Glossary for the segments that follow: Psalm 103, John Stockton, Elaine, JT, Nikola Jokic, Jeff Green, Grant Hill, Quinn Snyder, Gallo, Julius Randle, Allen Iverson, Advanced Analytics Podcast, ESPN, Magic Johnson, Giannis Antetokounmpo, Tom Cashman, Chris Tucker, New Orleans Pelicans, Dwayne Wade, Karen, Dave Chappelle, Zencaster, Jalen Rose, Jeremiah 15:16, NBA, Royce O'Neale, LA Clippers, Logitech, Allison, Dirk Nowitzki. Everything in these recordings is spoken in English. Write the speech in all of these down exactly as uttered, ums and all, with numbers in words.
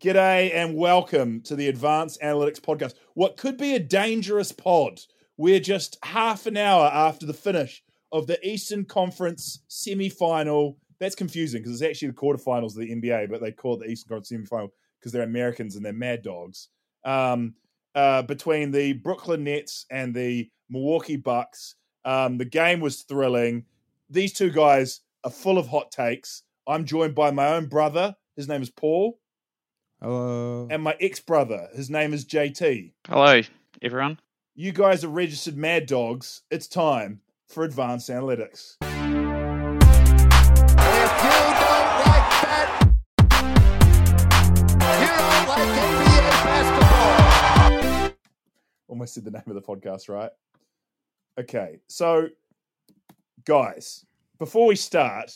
G'day and welcome to the Advanced Analytics Podcast. What could be a dangerous pod. We're just half an hour after the finish of the Eastern Conference semifinal. That's confusing because it's actually the quarterfinals of the N B A, but they call it the Eastern Conference semifinal because they're Americans and they're mad dogs. Um, uh, between the Brooklyn Nets and the Milwaukee Bucks, um, the game was thrilling. These two guys are full of hot takes. I'm joined by my own brother. His name is Paul. Hello. And my ex-brother. His name is J T. Hello, everyone. You guys are registered mad dogs. It's time for Advanced Analytics. If you don't like that, you don't like N B A basketball. Almost said the name of the podcast, right? Okay, so guys, before we start,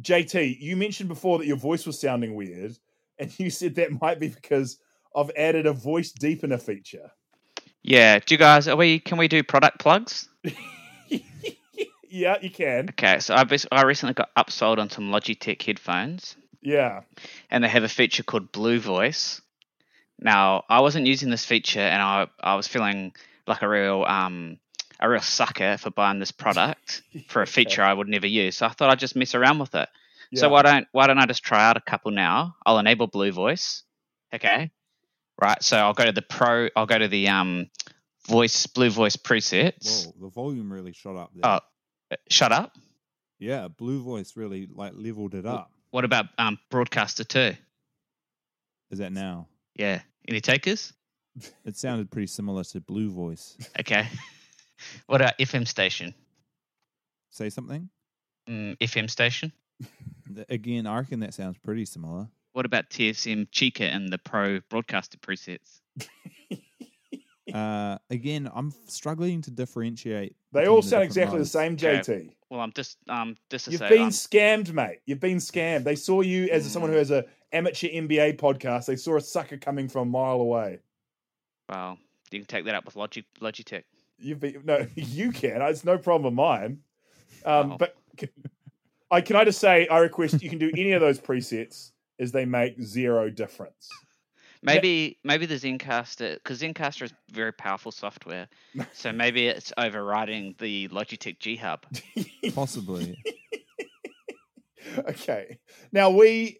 J T, you mentioned before that your voice was sounding weird, and you said that might be because I've added a voice deepener feature. Yeah, do you guys, are we, can we do product plugs? Yeah, you can. Okay, so I, I recently got upsold on some Logitech headphones. Yeah. And they have a feature called Blue Voice. Now, I wasn't using this feature and I, I was feeling like a real um a real sucker for buying this product for a feature I would never use. So I thought I'd just mess around with it. Yeah. So why don't why don't I just try out a couple now? I'll enable Blue Voice. Okay. Right, so I'll go to the pro. I'll go to the um, voice, Blue Voice presets. Whoa, the volume really shot up there. Oh, shut up. Yeah, Blue Voice really like leveled it up. What about um, Broadcaster two? Is that now? Yeah. Any takers? It sounded pretty similar to Blue Voice. Okay. What about F M station? Say something. Mm, F M station. Again, I reckon that sounds pretty similar. What about T S M Chica and the Pro Broadcaster presets? uh, again, I'm struggling to differentiate. They all sound the exactly roles. The same, J T. Okay. Well, I'm just um disassociated. You've been I'm... scammed, mate. You've been scammed. They saw you as mm. someone who has an amateur N B A podcast. They saw a sucker coming from a mile away. Well, you can take that up with Logi- Logitech. You've been no, you can. It's no problem of mine. Um, oh. But can I, can I just say, I request you can do any of those presets. Is they make zero difference. Maybe yeah. maybe the Zencaster, because Zencaster is very powerful software, so maybe it's overriding the Logitech G Hub. Possibly. Okay. Now, we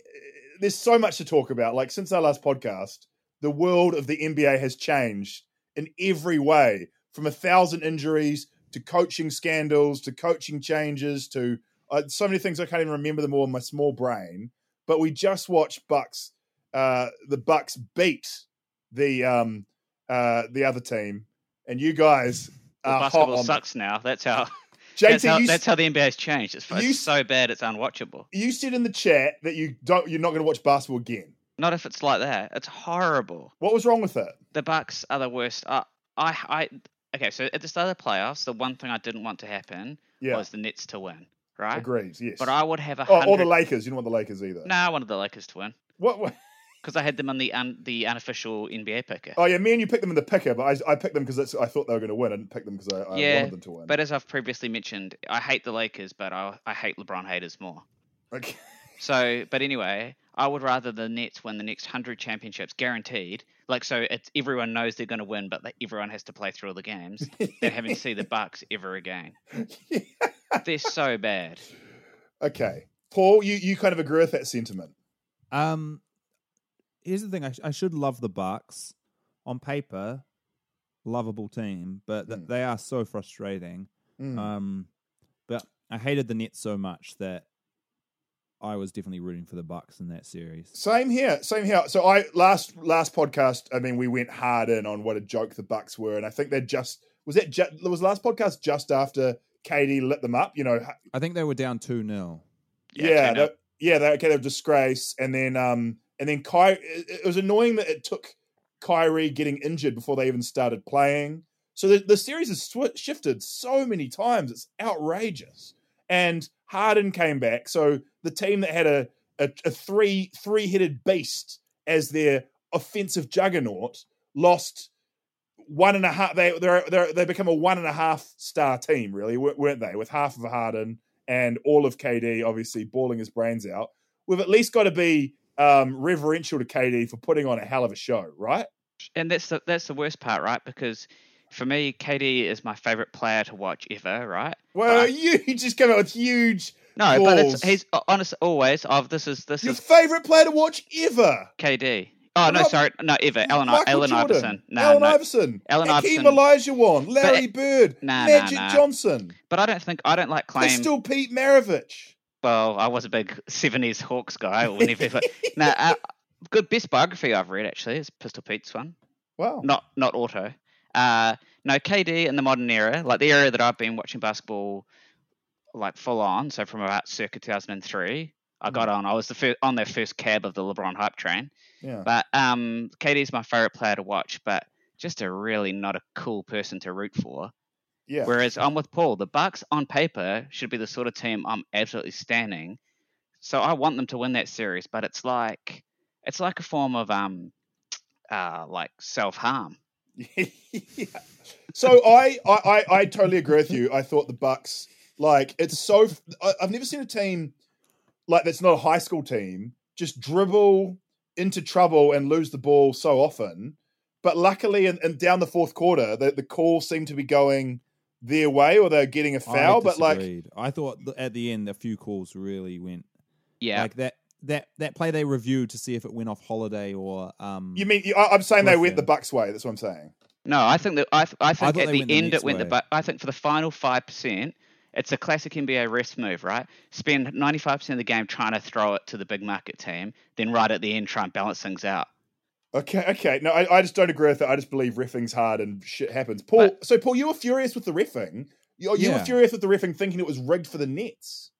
there's so much to talk about. Like, since our last podcast, the world of the N B A has changed in every way, from a thousand injuries to coaching scandals to coaching changes to uh, so many things I can't even remember them all in my small brain. But we just watched Bucks. Uh, the Bucks beat the um, uh, the other team, and you guys are basketball hot on sucks that. Now. That's how. J T, that's, how that's how the N B A's changed. It's, you, it's so bad it's unwatchable. You said in the chat that you don't. You're not going to watch basketball again. Not if it's like that. It's horrible. What was wrong with it? The Bucks are the worst. Uh, I I okay. So at the start of the playoffs, the one thing I didn't want to happen yeah. was the Nets to win. Right? Agrees, yes. But I would have a hundred... Oh, or the Lakers. You don't want the Lakers either. No, I wanted the Lakers to win. What? Because I had them on the un... the unofficial N B A picker. Oh, yeah, me and you picked them in the picker, but I I picked them because I thought they were going to win. I didn't pick them because I, I yeah, wanted them to win. But as I've previously mentioned, I hate the Lakers, but I I hate LeBron haters more. Okay. So, but anyway, I would rather the Nets win the next one hundred championships, guaranteed. Like, so it's, everyone knows they're going to win, but everyone has to play through all the games than having to see the Bucks ever again. Yeah. They're so bad. Okay. Paul, you, you kind of agree with that sentiment. Um, here's the thing. I, sh- I should love the Bucks. On paper, lovable team, but th- mm. they are so frustrating. Mm. Um, but I hated the Nets so much that I was definitely rooting for the Bucks in that series. Same here. Same here. So I last last podcast, I mean, we went hard in on what a joke the Bucks were, and I think they just... Was that ju- was last podcast just after... K D lit them up, you know. I think they were down two nil. Yeah, yeah, two nil. They, yeah, they get a disgrace. And then, um, and then Ky- it was annoying that it took Kyrie getting injured before they even started playing. So the, the series has sw- shifted so many times. It's outrageous. And Harden came back. So the team that had a, a, a three, three-headed beast as their offensive juggernaut lost one and a half. They they're, they're, they become a one and a half star team, really, weren't they? With half of Harden and all of K D, obviously, balling his brains out. We've at least got to be um, reverential to K D for putting on a hell of a show, right? And that's the, that's the worst part, right? Because for me, K D is my favorite player to watch ever, right? Well, but you just come out with huge no, balls. But it's, he's honest always. Of this is this your is, favorite player to watch ever, K D. Oh no, Rob, sorry, no ever. Allen Iverson, no, Allen no. Iverson, Allen Iverson, Hakeem Olajuwon, Larry but, Bird, nah, Magic nah, nah. Johnson. But I don't think I don't like claim. There's still Pete Maravich. Well, I was a big seventies Hawks guy. Or whenever. no, uh, good best biography I've read actually is Pistol Pete's one. Wow, not not auto. Uh, no, K D in the modern era, like the era that I've been watching basketball, like full on. So from about circa two thousand three, I got on. I was the first, on their first cab of the LeBron hype train. Yeah. But um, K D's my favorite player to watch, but just a really not a cool person to root for. Yeah. Whereas I'm with Paul. The Bucks on paper should be the sort of team I'm absolutely standing. So I want them to win that series, but it's like it's like a form of um, uh, like self harm. yeah. So I, I, I totally agree with you. I thought the Bucks, like, it's so – I've never seen a team, like, that's not a high school team, just dribble into trouble and lose the ball so often. But luckily, and, and down the fourth quarter, the, the call seemed to be going their way or they're getting a foul. But, like – I thought at the end a few calls really went – yeah, like that. That that play they reviewed to see if it went off Holiday or um. You mean I'm saying Griffin. They went the Bucks way? That's what I'm saying. No, I think that I th- I think I at the end the it went way. the Bucks. I think for the final five percent, it's a classic N B A rest move, right? Spend ninety-five percent of the game trying to throw it to the big market team, then right at the end try and balance things out. Okay, okay. No, I, I just don't agree with that. I just believe reffing's hard and shit happens. Paul, but, so Paul, you were furious with the reffing. You, you yeah. were furious with the reffing, thinking it was rigged for the Nets.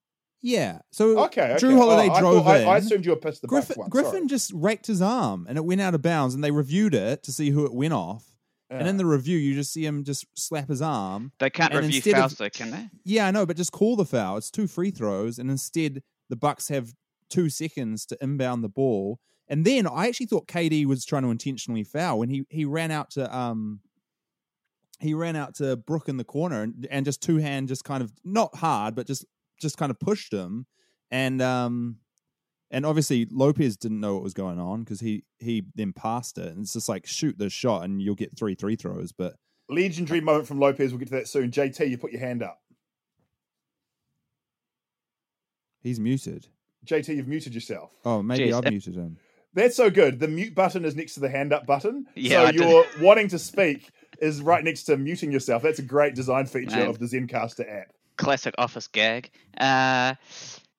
Yeah, so okay, okay. Jrue Holiday oh, drove I, in. I, I assumed you were pissed the Griffin, back one. Griffin Sorry. just raked his arm and it went out of bounds and they reviewed it to see who it went off. Yeah. And in the review, you just see him just slap his arm. They can't review fouls though, can they? Yeah, I know, but just call the foul. It's two free throws and instead the Bucks have two seconds to inbound the ball. And then I actually thought K D was trying to intentionally foul when he, he ran out to... um. He ran out to Brook in the corner and, and just two-hand just kind of, not hard, but just... just kind of pushed him, and um, and obviously Lopez didn't know what was going on because he he then passed it, and it's just like shoot the shot, and you'll get three three throws. But legendary moment from Lopez. We'll get to that soon. J T, you put your hand up. He's muted. J T, you've muted yourself. Oh, maybe Jeez. I've muted him. That's so good. The mute button is next to the hand up button. Yeah, so you're wanting to speak is right next to muting yourself. That's a great design feature Man. of the Zencaster app. Classic office gag. Uh,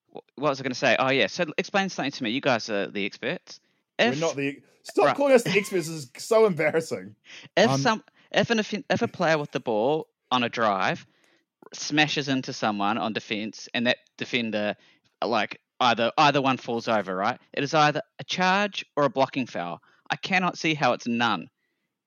what was I going to say? Oh, yeah. So explain something to me. You guys are the experts. If, We're not the... Stop right. calling us the experts. This is so embarrassing. If um, some, if an if a player with the ball on a drive smashes into someone on defense and that defender, like, either either one falls over, right? It is either a charge or a blocking foul. I cannot see how it's none.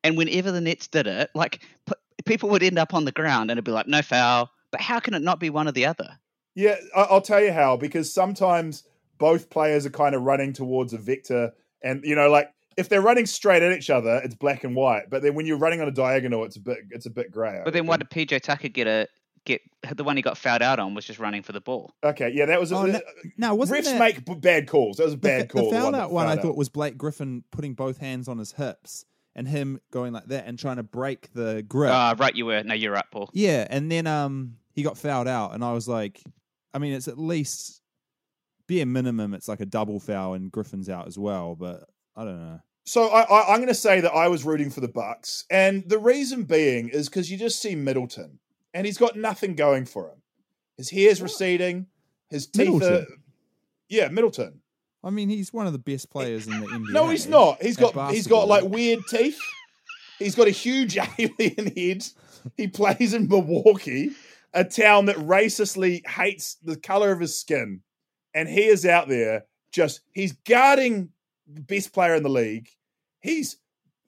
And whenever the Nets did it, like, p- people would end up on the ground and it'd be like, no foul. But how can it not be one or the other? Yeah, I'll tell you how, because sometimes both players are kind of running towards a vector. And, you know, like if they're running straight at each other, it's black and white. But then when you're running on a diagonal, it's a bit it's a bit grey. But then why did P J Tucker get a get the one he got fouled out on was just running for the ball? Okay, yeah, that was... Oh, a, no, no, wasn't refs that... make bad calls. That was a bad the, call. The foul out one, I thought, was Blake Griffin putting both hands on his hips. And him going like that and trying to break the grip. Ah, uh, right, you were. No, you're right, Paul. Yeah, and then um, he got fouled out, and I was like, I mean, it's at least bare minimum, it's like a double foul, and Griffin's out as well. But I don't know. So I, I, I'm going to say that I was rooting for the Bucks, and the reason being is because you just see Middleton, and he's got nothing going for him. His hair's receding, his teeth Middleton. are. Yeah, Middleton. I mean, he's one of the best players in the N B A. No, he's not. He's got basketball. He's got like weird teeth. He's got a huge alien head. He plays in Milwaukee, a town that racistly hates the color of his skin. and he is out there just – he's guarding the best player in the league. He's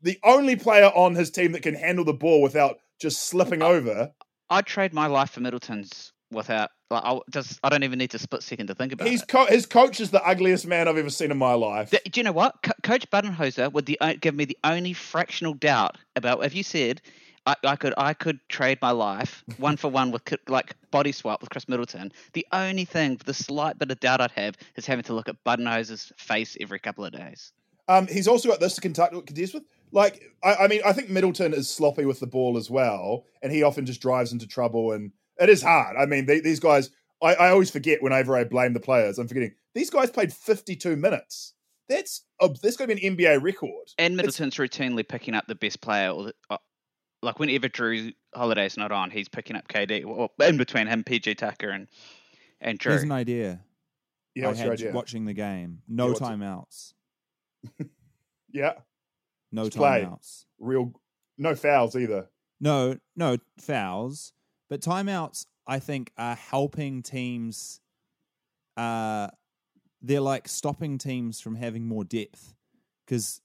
the only player on his team that can handle the ball without just slipping I, over. I'd trade my life for Middleton's without like, – I just I don't even need to split second to think about he's it. Co- his coach is the ugliest man I've ever seen in my life. The, do you know what? Co- Coach Budenholzer would the, give me the only fractional doubt about – if you said – I, I could I could trade my life one for one with like body swap with Chris Middleton. The only thing, the slight bit of doubt I'd have is having to look at Budenholzer's face every couple of days. Um, he's also got this to contest with. Like, I, I mean, I think Middleton is sloppy with the ball as well, and he often just drives into trouble, and it is hard. I mean, they, these guys, I, I always forget whenever I blame the players. I'm forgetting. These guys played fifty-two minutes. That's, that's got to be an N B A record. And Middleton's it's, routinely picking up the best player or the, uh, like whenever Jrue Holiday's not on, he's picking up K D. Well, in between him, P J Tucker and and Jrue. Here's an idea. Yeah, what's your idea? Watching the game, no yeah, timeouts. yeah, no Just timeouts. Play. Real, no fouls either. No, no fouls, but timeouts I think are helping teams. Uh, they're like stopping teams from having more depth because.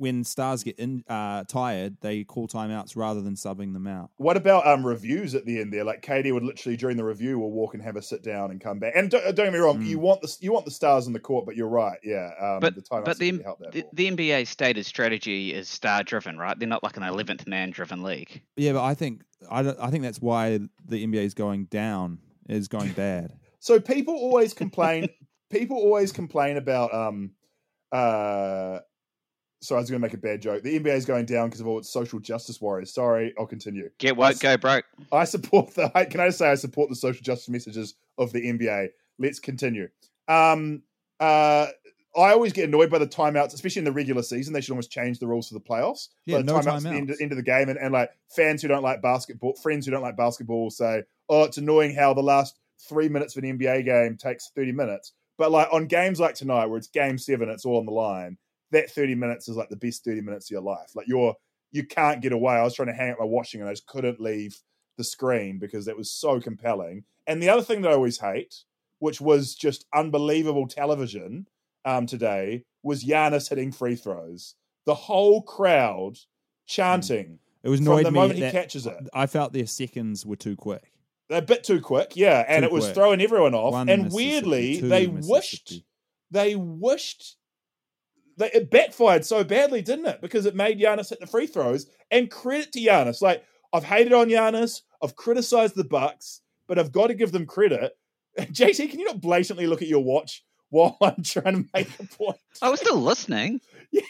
When stars get in, uh, tired, they call timeouts rather than subbing them out. What about um, reviews at the end there? Like K D would literally during the review will walk and have a sit down and come back. And don't, don't get me wrong, mm. you want the you want the stars in the court, but you're right, yeah. Um, but the timeouts but the, really help that the, the N B A's stated strategy is star driven, right? They're not like an eleventh man driven league. Yeah, but I think I don't, I think that's why the N B A is going down, is going bad. So people always complain. people always complain about. Um, uh, So I was going to make a bad joke. The N B A is going down because of all its social justice warriors. Sorry, I'll continue. Get woke, su- go broke. I support the. I, can I just say I support the social justice messages of the N B A? Let's continue. Um, uh, I always get annoyed by the timeouts, especially in the regular season. They should almost change the rules for the playoffs. Yeah, the no timeouts. timeouts. At the end, end of the game, and, and like fans who don't like basketball, friends who don't like basketball, will say, "Oh, it's annoying how the last three minutes of an N B A game takes thirty minutes." But like on games like tonight, where it's game seven, it's all on the line. That thirty minutes is like the best thirty minutes of your life. Like you're, you can't get away. I was trying to hang up my washing and I just couldn't leave the screen because that was so compelling. And the other thing that I always hate, which was just unbelievable television um, today, was Giannis hitting free throws. The whole crowd chanting. It was annoying from the moment he catches it. I felt their seconds were too quick. A bit too quick, yeah. And it was throwing everyone off. And weirdly, they wished, they wished. It backfired so badly, didn't it? Because it made Giannis hit the free throws. And credit to Giannis. Like, I've hated on Giannis. I've criticized the Bucks, but I've got to give them credit. J T, can you not blatantly look at your watch while I'm trying to make a point? I was still listening. Yeah.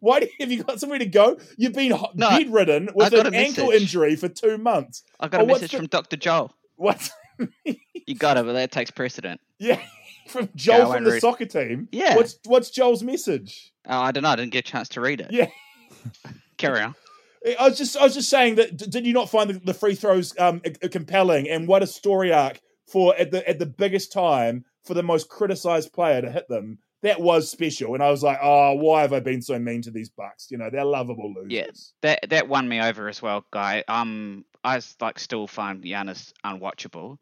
Why do you, have you got somewhere to go? You've been no, bedridden with an ankle injury for two months. I got a oh, message the, from Doctor Joel. What? You got it, but that takes precedent. Yeah. From Joel yeah, from the read. soccer team. Yeah. What's what's Joel's message? Oh, I don't know. I didn't get a chance to read it. Yeah. Carry on. I was just I was just saying that. Did you not find the, the free throws um, compelling? And what a story arc for at the at the biggest time for the most criticized player to hit them. That was special. And I was like, oh, why have I been so mean to these Bucks? You know, they're lovable losers. Yeah, that that won me over as well, Guy. Um, I like still find Giannis unwatchable,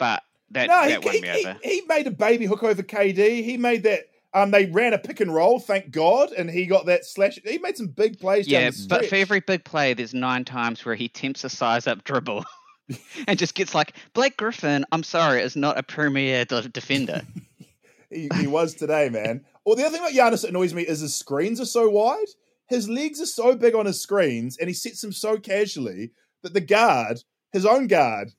but. That, no, that he, he, he, he made a baby hook over K D. He made that. Um, they ran a pick and roll, thank God, and he got that slash. He made some big plays. Yeah, down the but for every big play, there's nine times where he tempts a size-up dribble, and just gets like Blake Griffin. I'm sorry, is not a premier de- defender. he, he was today, man. Well, the other thing about Giannis that annoys me is his screens are so wide. His legs are so big on his screens, and he sets them so casually that the guard, his own guard,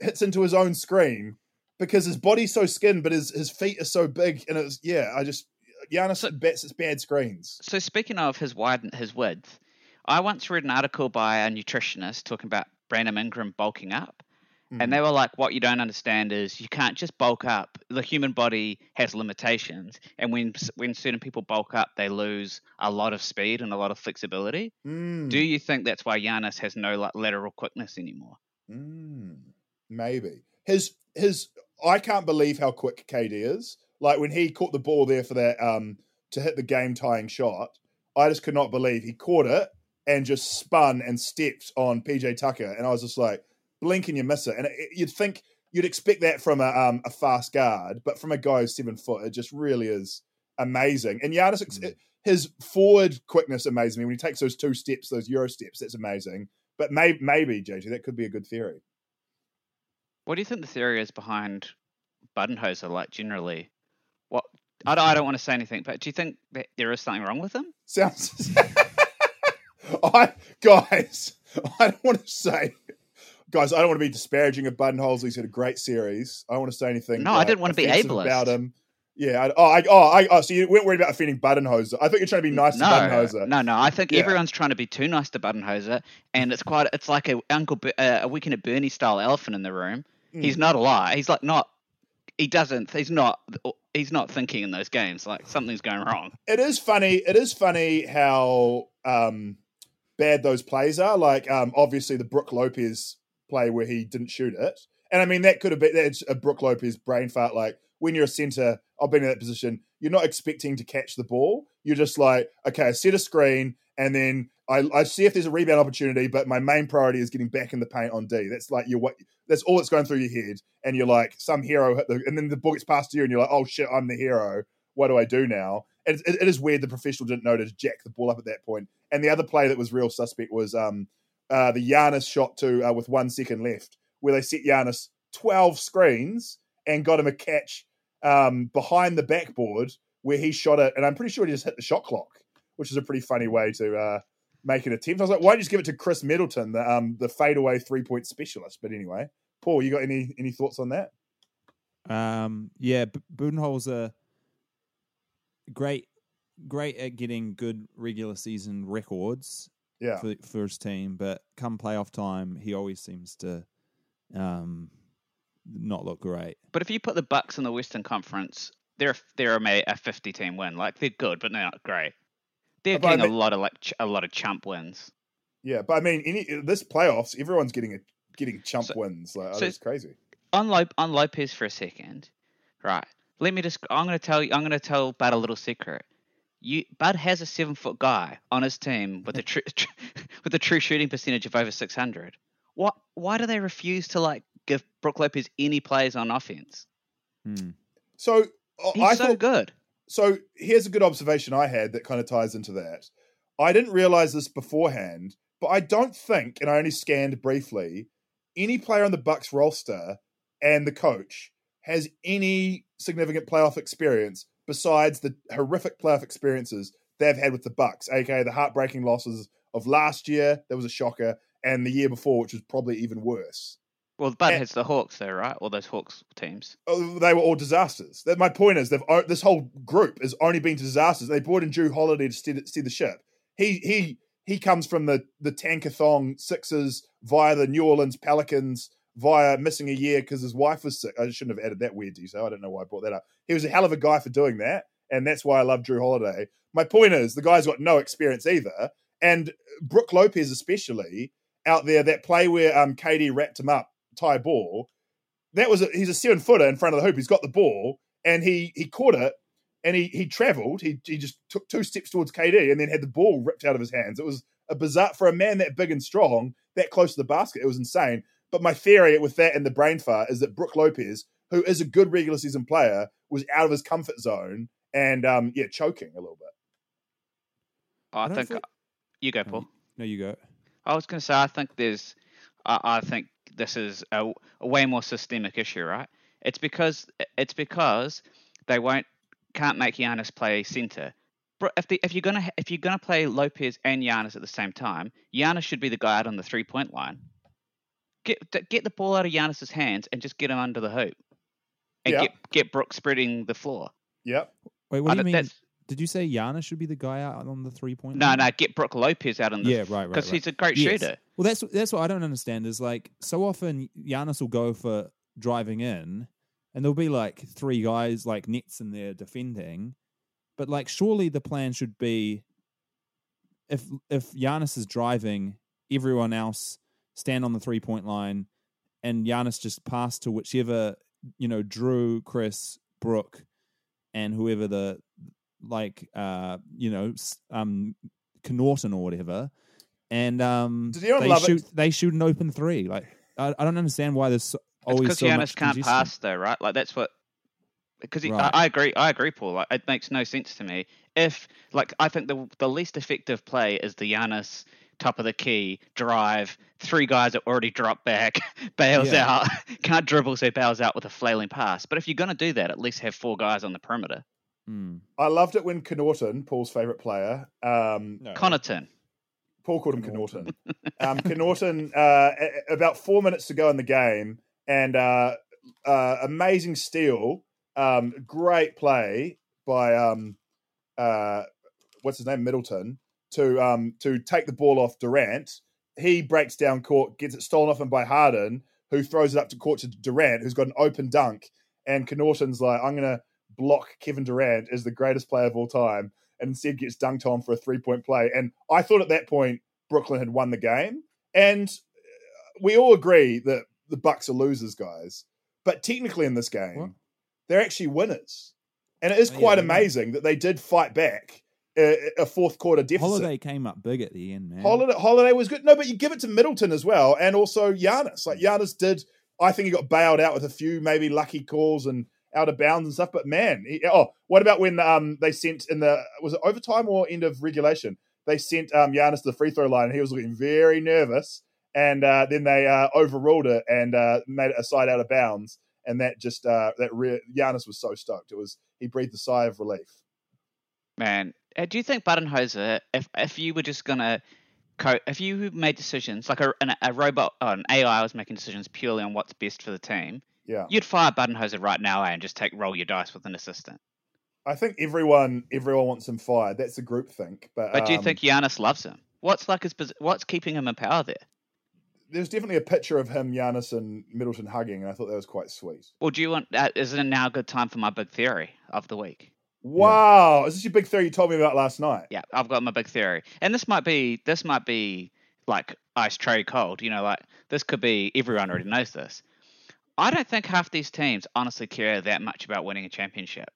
hits into his own screen. Because his body's so skinned, but his, his feet are so big, and it's yeah. I just Giannis so, bets it's bad screens. So speaking of his wide his width, I once read an article by a nutritionist talking about Brandon Ingram bulking up, mm. and they were like, "What you don't understand is you can't just bulk up. The human body has limitations, and when when certain people bulk up, they lose a lot of speed and a lot of flexibility. Mm. Do you think that's why Giannis has no like, lateral quickness anymore? Mm. Maybe his his." I can't believe how quick K D is. Like when he caught the ball there for that um, to hit the game tying shot, I just could not believe he caught it and just spun and stepped on P J Tucker. And I was just like, blink and you miss it. And it, it, you'd think you'd expect that from a, um, a fast guard, but from a guy who's seven foot, it just really is amazing. And Giannis, mm. his forward quickness amazes me. When he takes those two steps, those Euro steps, that's amazing. But may- maybe, J T, that could be a good theory. What do you think the theory is behind Budenholzer, like generally? What I don't, I don't want to say anything, but do you think that there is something wrong with him? Sounds... I, guys, I don't want to say... Guys, I don't want to be disparaging of Budenholzer. He's had a great series. I don't want to say anything. No, like, I didn't want to be ableist about him. Yeah. I, oh, I, oh, I, oh, so you weren't worried about offending Budenholzer. I think you're trying to be nice no, to Budenholzer. No, no. I think yeah. everyone's trying to be too nice to Budenholzer, and it's quite. It's like a Uncle uh, a Weekend at Bernie style elephant in the room. Mm. He's not a lie. He's like not. He doesn't. He's not. He's not thinking in those games. Like something's going wrong. It is funny. It is funny how um, bad those plays are. Like um, obviously the Brook Lopez play where he didn't shoot it, and I mean that could have been that's a Brook Lopez brain fart. Like when you're a center, I've been in that position, you're not expecting to catch the ball, you're just like, okay, I set a screen and then I, I see if there's a rebound opportunity, but my main priority is getting back in the paint on D. That's like you're what that's all that's going through your head, and you're like some hero hit the, and then the ball gets passed to you and you're like, oh shit, I'm the hero, what do I do now? And it, it is weird the professional didn't know to jack the ball up at that point. And the other play that was real suspect was um Uh, the Giannis shot to uh, with one second left, where they set Giannis twelve screens and got him a catch um, behind the backboard where he shot it. And I'm pretty sure he just hit the shot clock, which is a pretty funny way to uh, make an attempt. I was like, why don't you just give it to Chris Middleton, the, um, the fadeaway three-point specialist? But anyway, Paul, you got any any thoughts on that? Um, yeah, B- Budenholzer, great, great at getting good regular season records. Yeah, for, for his team, but come playoff time, he always seems to um, not look great. But if you put the Bucks in the Western Conference, they're they're a, a fifty-team win. Like they're good, but they're not great. They're but getting I mean, a lot of like ch- a lot of chump wins. Yeah, but I mean, any, this playoffs, everyone's getting a, getting chump so, wins. Like so it's crazy. On, Lop- on Lopez for a second, right? Let me just. I'm going to tell you. I'm going to tell Bud a little secret. You, Bud has a seven-foot guy on his team with a true tr- with a true shooting percentage of over six hundred. What? Why do they refuse to like give Brook Lopez any plays on offense? Hmm. So uh, he's I so thought, good. So here's a good observation I had that kind of ties into that. I didn't realize this beforehand, but I don't think, and I only scanned briefly, any player on the Bucks roster and the coach has any significant playoff experience. Besides the horrific playoff experiences they've had with the Bucks, aka the heartbreaking losses of last year, that was a shocker, and the year before, which was probably even worse. Well, Bud has the Hawks, though, right? All those Hawks teams. Oh, they were all disasters. That, my point is, they've this whole group has only been to disasters. They brought in Jrue Holiday to steer, steer the ship. He he he comes from the the tankathon Sixers via the New Orleans Pelicans. Via missing a year because his wife was sick. I shouldn't have added that weird detail. I don't know why I brought that up. He was a hell of a guy for doing that, and that's why I love Jrue Holiday. My point is, the guy's got no experience either, and Brook Lopez especially out there. That play where um K D wrapped him up, tie ball. That was a, he's a seven footer in front of the hoop. He's got the ball, and he he caught it, and he he travelled. He he just took two steps towards K D, and then had the ball ripped out of his hands. It was a bizarre for a man that big and strong, that close to the basket. It was insane. But my theory with that and the brain fart is that Brook Lopez, who is a good regular season player, was out of his comfort zone and, um, yeah, choking a little bit. I, I think feel... you go, Paul. No, you go. I was going to say, I think there's, uh, I think this is a, a way more systemic issue, right? It's because it's because they won't can't make Giannis play center. If the, if you're gonna if you're gonna play Lopez and Giannis at the same time, Giannis should be the guy out on the three point line. Get get the ball out of Giannis's hands and just get him under the hoop, and yep. get get Brook spreading the floor. Yep. Wait, what do you mean? That's... Did you say Giannis should be the guy out on the three point? No, line? no. Get Brook Lopez out on the yeah, right, right. Because right. he's a great yes. shooter. Well, that's that's what I don't understand is like so often Giannis will go for driving in, and there'll be like three guys like nets in there defending, but like surely the plan should be if if Giannis is driving, everyone else. Stand on the three-point line, and Giannis just pass to whichever, you know, Jrue, Chris, Brook, and whoever the, like, uh, you know, um, Connaughton or whatever, and um, they shoot it? they shoot an open three. Like, I, I don't understand why there's so, always because so Giannis much can't congestion. Pass, though, right? Like that's what. Because right. I, I agree, I agree, Paul. Like, it makes no sense to me. If like I think the the least effective play is the Giannis top of the key drive, three guys that already dropped back, bails yeah. out, can't dribble, so bails out with a flailing pass. But if you're going to do that, at least have four guys on the perimeter. Mm. I loved it when Connaughton, Paul's favorite player, um, no. Connaughton. Paul called him Connaughton. um, Connaughton, uh, about four minutes to go in the game, and uh, uh, amazing steal. Um, great play by um, uh, what's his name, Middleton, to um, to take the ball off Durant. He breaks down court, gets it stolen off him by Harden, who throws it up to court to Durant, who's got an open dunk. And Connaughton's like, I'm going to block Kevin Durant as the greatest player of all time, and instead gets dunked on for a three-point play. And I thought at that point Brooklyn had won the game. And we all agree that the Bucks are losers, guys. But technically in this game... What? They're actually winners. And it is quite yeah, amazing yeah. that they did fight back a, a fourth quarter deficit. Holiday came up big at the end, man. Holiday, Holiday was good. No, but you give it to Middleton as well, and also Giannis. Like Giannis did, I think he got bailed out with a few maybe lucky calls and out of bounds and stuff. But man, he, oh, what about when um they sent in the, was it overtime or end of regulation? They sent um Giannis to the free throw line, and he was looking very nervous. And uh, then they uh, overruled it and uh, made it a side out of bounds. And that just uh, that re- Giannis was so stoked. It was he breathed a sigh of relief. Man, do you think Budenholzer, if if you were just gonna, co- if you made decisions like a an, a robot, oh, an A I was making decisions purely on what's best for the team, yeah, you'd fire Budenholzer right now and just take roll your dice with an assistant. I think everyone everyone wants him fired. That's a group think. But but um, do you think Giannis loves him? What's like his what's keeping him in power there? There's definitely a picture of him, Giannis, and Middleton hugging, and I thought that was quite sweet. Well, do you want? Uh, is it now a good time for my big theory of the week? Wow, yeah. Is this your big theory you told me about last night? Yeah, I've got my big theory, and this might be this might be like ice tray cold. You know, like this could be everyone already knows this. I don't think half these teams honestly care that much about winning a championship.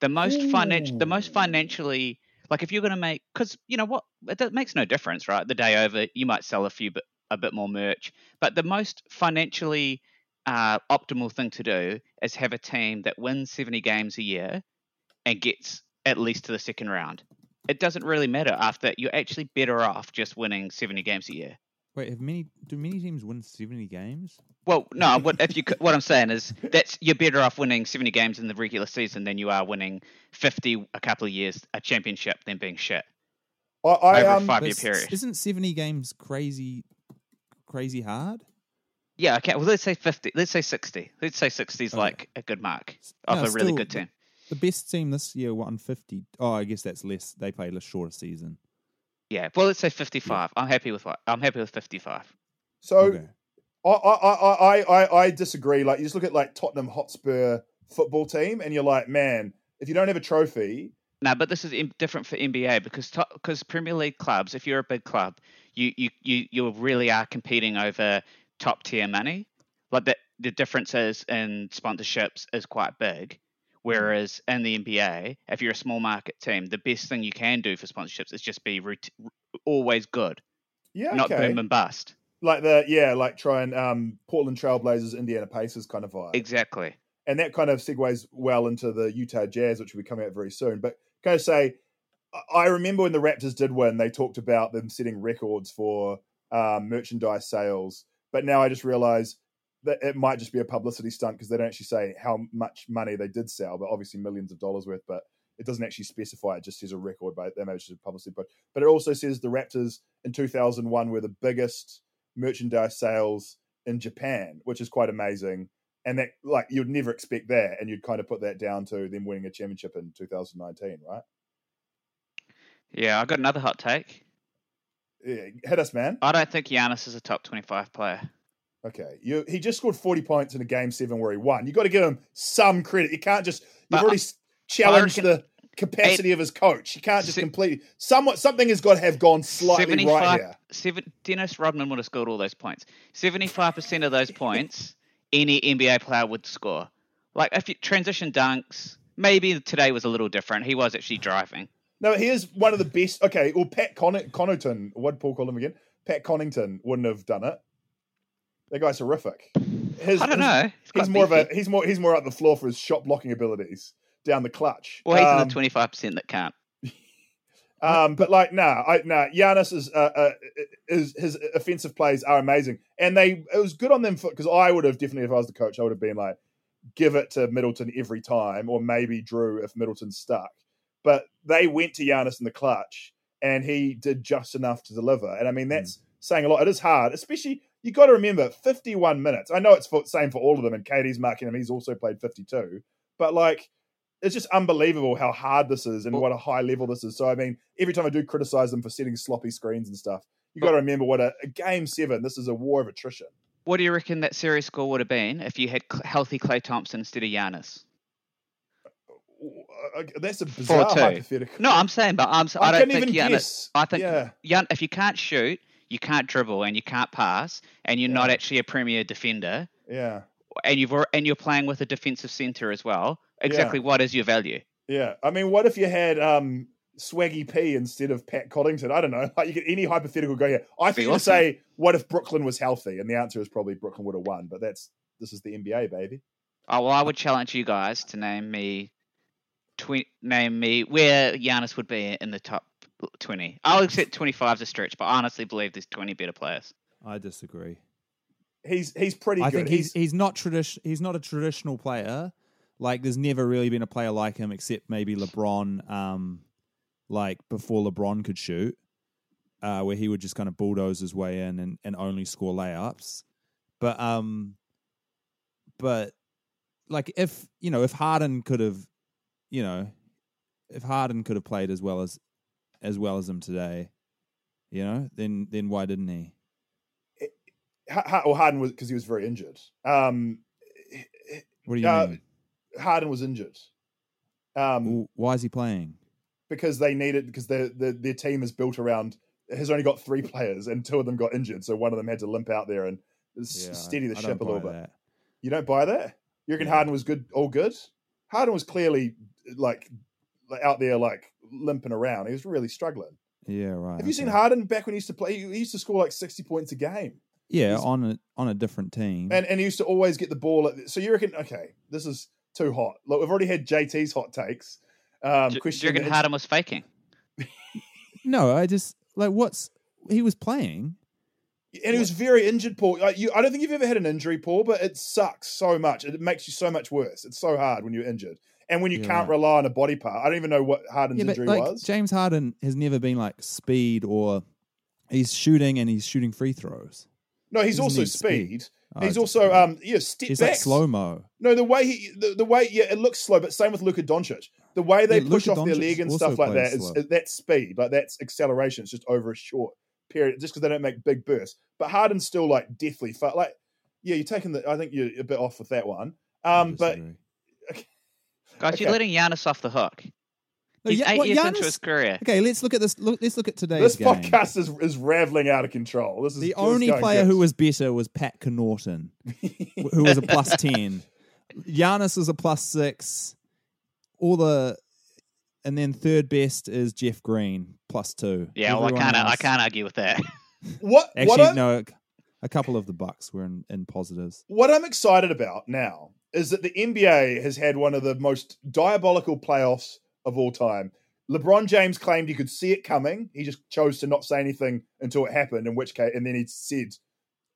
The most financial, the most financially, like if you're going to make, because you know what, it, it makes no difference, right? The day over, you might sell a few, but. a bit more merch, but the most financially uh, optimal thing to do is have a team that wins seventy games a year and gets at least to the second round. It doesn't really matter after you're actually better off just winning seventy games a year. Wait, have many do many teams win seventy games? Well, no. What if you? What I'm saying is that's you're better off winning seventy games in the regular season than you are winning fifty a couple of years a championship than being shit I, I, over um, a five year period. Isn't seventy games crazy? Crazy hard? Yeah, okay. Well, let's say fifty. Let's say sixty. Let's say sixty is okay. Like a good mark of no, a really good team. The best team this year won fifty. Oh, I guess that's less. They played a shorter season. Yeah. Well, let's say fifty-five. Yeah. I'm happy with what I'm happy with fifty-five. So, okay. I, I, I, I, I disagree. Like, you just look at like Tottenham Hotspur football team, and you're like, man, if you don't have a trophy. No, but this is different for N B A because because Premier League clubs, if you're a big club, you you you, you really are competing over top tier money. Like the the differences in sponsorships is quite big. Whereas in the N B A, if you're a small market team, the best thing you can do for sponsorships is just be root, always good. Yeah, not okay. Boom and bust. Like the yeah, like try and um, Portland Trailblazers, Indiana Pacers kind of vibe. Exactly. And that kind of segues well into the Utah Jazz, which will be coming out very soon. But can I say, I remember when the Raptors did win, they talked about them setting records for um, merchandise sales. But now I just realize that it might just be a publicity stunt because they don't actually say how much money they did sell, but obviously millions of dollars worth. But it doesn't actually specify. It just says a record, but they managed to publicity. But, but it also says the Raptors in two thousand one were the biggest merchandise sales in Japan, which is quite amazing. And that, like, you'd never expect that, and you'd kind of put that down to them winning a championship in two thousand nineteen, right? Yeah, I got another hot take. Yeah, hit us, man. I don't think Giannis is a top twenty-five player. Okay, you, he just scored forty points in a game seven where he won. You got to give him some credit. You can't just you've but, already challenged reckon, the capacity eight, of his coach. You can't just se- completely somewhat something has got to have gone slightly right here. Seven, Dennis Rodman would have scored all those points. Seventy-five percent of those points. Any N B A player would score. Like, if you transition dunks, maybe today was a little different. He was actually driving. No, here's one of the best. Okay, well, Pat Con- Connaughton, what did Paul call him again? Pat Connaughton wouldn't have done it. That guy's horrific. his, I don't know. He's more beefy. of a he's more he's more out the floor for his shot blocking abilities down the clutch. Well, he's um, in the twenty-five percent that can't. Um, but like, nah, I, nah. Giannis is, uh, uh, is his offensive plays are amazing, and they it was good on them for because I would have definitely, if I was the coach, I would have been like, give it to Middleton every time, or maybe Jrue if Middleton's stuck. But they went to Giannis in the clutch, and he did just enough to deliver. And I mean, that's mm. saying a lot. It is hard, especially you got to remember fifty-one minutes. I know it's the same for all of them, and K D's marking him. He's also played fifty-two, but like. It's just unbelievable how hard this is and but, what a high level this is. So, I mean, every time I do criticize them for setting sloppy screens and stuff, you've but, got to remember what a, a game seven, this is a war of attrition. What do you reckon that series score would have been if you had healthy Klay Thompson instead of Giannis? That's a bizarre hypothetical. No, I'm saying, but I'm, I, I don't think Giannis. Guess. I think yeah. Gian, if you can't shoot, you can't dribble and you can't pass and you're yeah. not actually a premier defender. Yeah. And you've and you're playing with a defensive center as well. Exactly, yeah. What is your value? Yeah, I mean, what if you had um, Swaggy P instead of Pat Connaughton? I don't know. Like, you get any hypothetical go here. I think you awesome. Say, what if Brooklyn was healthy? And the answer is probably Brooklyn would have won. But that's this is the N B A, baby. Oh well, I would challenge you guys to name me, tw- name me where Giannis would be in the top twenty. I'll accept twenty-five as a stretch, but I honestly believe there's twenty better players. I disagree. He's he's pretty. I good. think he's he's not tradi- He's not a traditional player. Like, there's never really been a player like him except maybe LeBron, um, like, before LeBron could shoot, uh, where he would just kind of bulldoze his way in and, and only score layups. But, um, but like, if, you know, if Harden could have, you know, if Harden could have played as well as as well as him today, you know, then then why didn't he? It, well, Harden was, because he was very injured. Um, what do you uh, mean? Harden was injured. Um, Why is he playing? Because they needed because their the, their team is built around has only got three players and two of them got injured, so one of them had to limp out there and yeah, steady the I ship a little bit. That. You don't buy that? You reckon yeah. Harden was good? All good? Harden was clearly like out there like limping around. He was really struggling. Yeah, right. Have you okay. seen Harden back when he used to play? He used to score like sixty points a game. Yeah, He's, on a, on a different team, and and he used to always get the ball. At, so you reckon? Okay, this is. Too hot. Look, we've already had J T's hot takes. Um, do, do you reckon Harden was faking? No, I just like what's he was playing, and what? He was very injured, Paul. Like, you, I don't think you've ever had an injury, Paul, but it sucks so much. It makes you so much worse. It's so hard when you're injured, and when you yeah, can't right. rely on a body part. I don't even know what Harden's yeah, injury like, was. James Harden has never been like speed, or he's shooting and he's shooting free throws. No, he's also speed. speed. Oh, he's also um yeah step he's back like slow mo. No, the way he the, the way yeah it looks slow, but same with Luka Doncic. The way they yeah, push Luka off Doncic their leg and stuff like that is, is that's speed, like that's acceleration. It's just over a short period, just because they don't make big bursts. But Harden's still like deathly fast. Like yeah, you're taking the I think you're a bit off with that one. Um, but okay. guys, okay. you're letting Giannis off the hook. No, He's yeah, eight what, years Giannis, into his career. Okay, let's look at this. Look, let's look at today's This game. podcast is, is raveling out of control. This is the only player good. who was better was Pat Connaughton, who was a plus ten. Giannis is a plus six. All the, and then third best is Jeff Green, plus two. Yeah, well, I can't. Else, I can't argue with that. What? Actually, what no. A couple of the Bucks were in, in positives. What I'm excited about now is that the N B A has had one of the most diabolical playoffs of all time. LeBron James claimed he could see it coming. He just chose to not say anything until it happened, in which case, and then he said,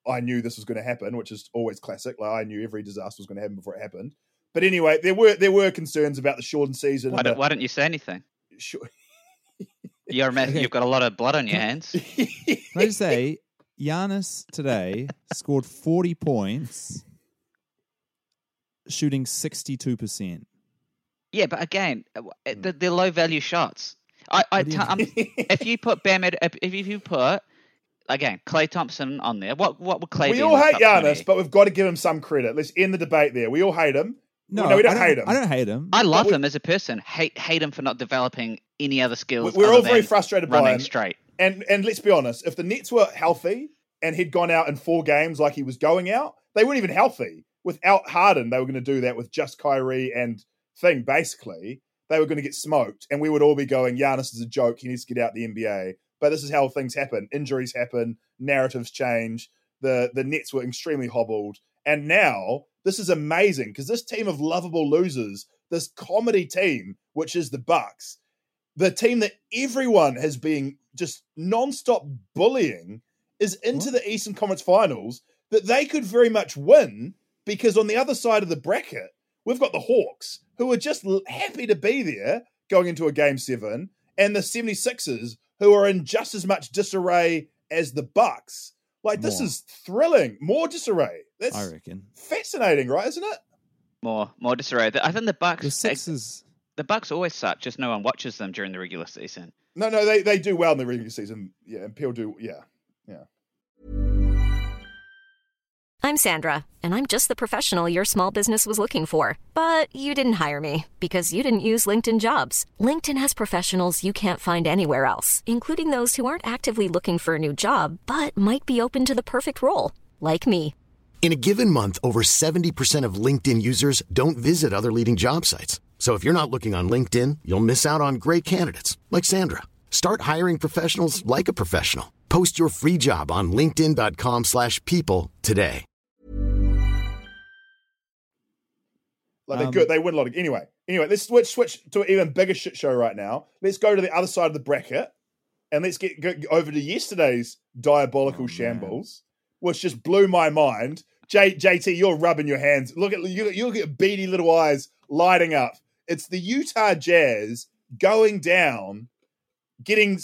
I knew this was going to happen, which is always classic. Like, I knew every disaster was going to happen before it happened. But anyway, there were there were concerns about the shortened season. Why, don't, why didn't you say anything? Sure. You're a okay. You've got a lot of blood on your hands. Can I just say, Giannis today scored forty points, shooting sixty-two percent. Yeah, but again, they're low value shots. I, I t- um, if you put Bam, if you put again Klay Thompson on there, what what would Klay? We all hate Giannis, but we've got to give him some credit. Let's end the debate there. We all hate him. No, well, no we don't, don't hate him. I don't hate him. I love we, him as a person. Hate hate him for not developing any other skills. We're all very frustrated by him. Running straight. And and let's be honest, if the Nets were healthy and he'd gone out in four games like he was going out, they weren't even healthy. Without Harden, they were going to do that with just Kyrie and. Thing basically, they were going to get smoked, and we would all be going, Giannis is a joke, he needs to get out of the N B A. But this is how things happen. Injuries happen, narratives change, the the Nets were extremely hobbled, And now this is amazing because this team of lovable losers, this comedy team, which is the Bucks, the team that everyone has been just nonstop bullying, is into what? the Eastern Conference Finals that they could very much win, because on the other side of the bracket, we've got the Hawks, who are just happy to be there going into a game seven, and the 76ers, who are in just as much disarray as the Bucks. Like, this more. is thrilling. More disarray. That's I reckon. fascinating, right? Isn't it? More, more disarray. I think the Bucks. The Sixers. The Bucks always suck. Just no one watches them during the regular season. No, no, they they do well in the regular season. Yeah, and Peel do. Yeah, yeah. I'm Sandra, and I'm just the professional your small business was looking for. But you didn't hire me because you didn't use LinkedIn Jobs. LinkedIn has professionals you can't find anywhere else, including those who aren't actively looking for a new job, but might be open to the perfect role, like me. In a given month, over seventy percent of LinkedIn users don't visit other leading job sites. So if you're not looking on LinkedIn, you'll miss out on great candidates, like Sandra. Start hiring professionals like a professional. Post your free job on linkedin dot com slash people today. Like they're um, good. They win a lot of anyway. Anyway, let's switch switch to an even bigger shit show right now. Let's go to the other side of the bracket, and let's get go, over to yesterday's diabolical oh, shambles, man. which just blew my mind. J, JT, you're rubbing your hands. Look at you. You look at beady little eyes lighting up. It's the Utah Jazz going down, getting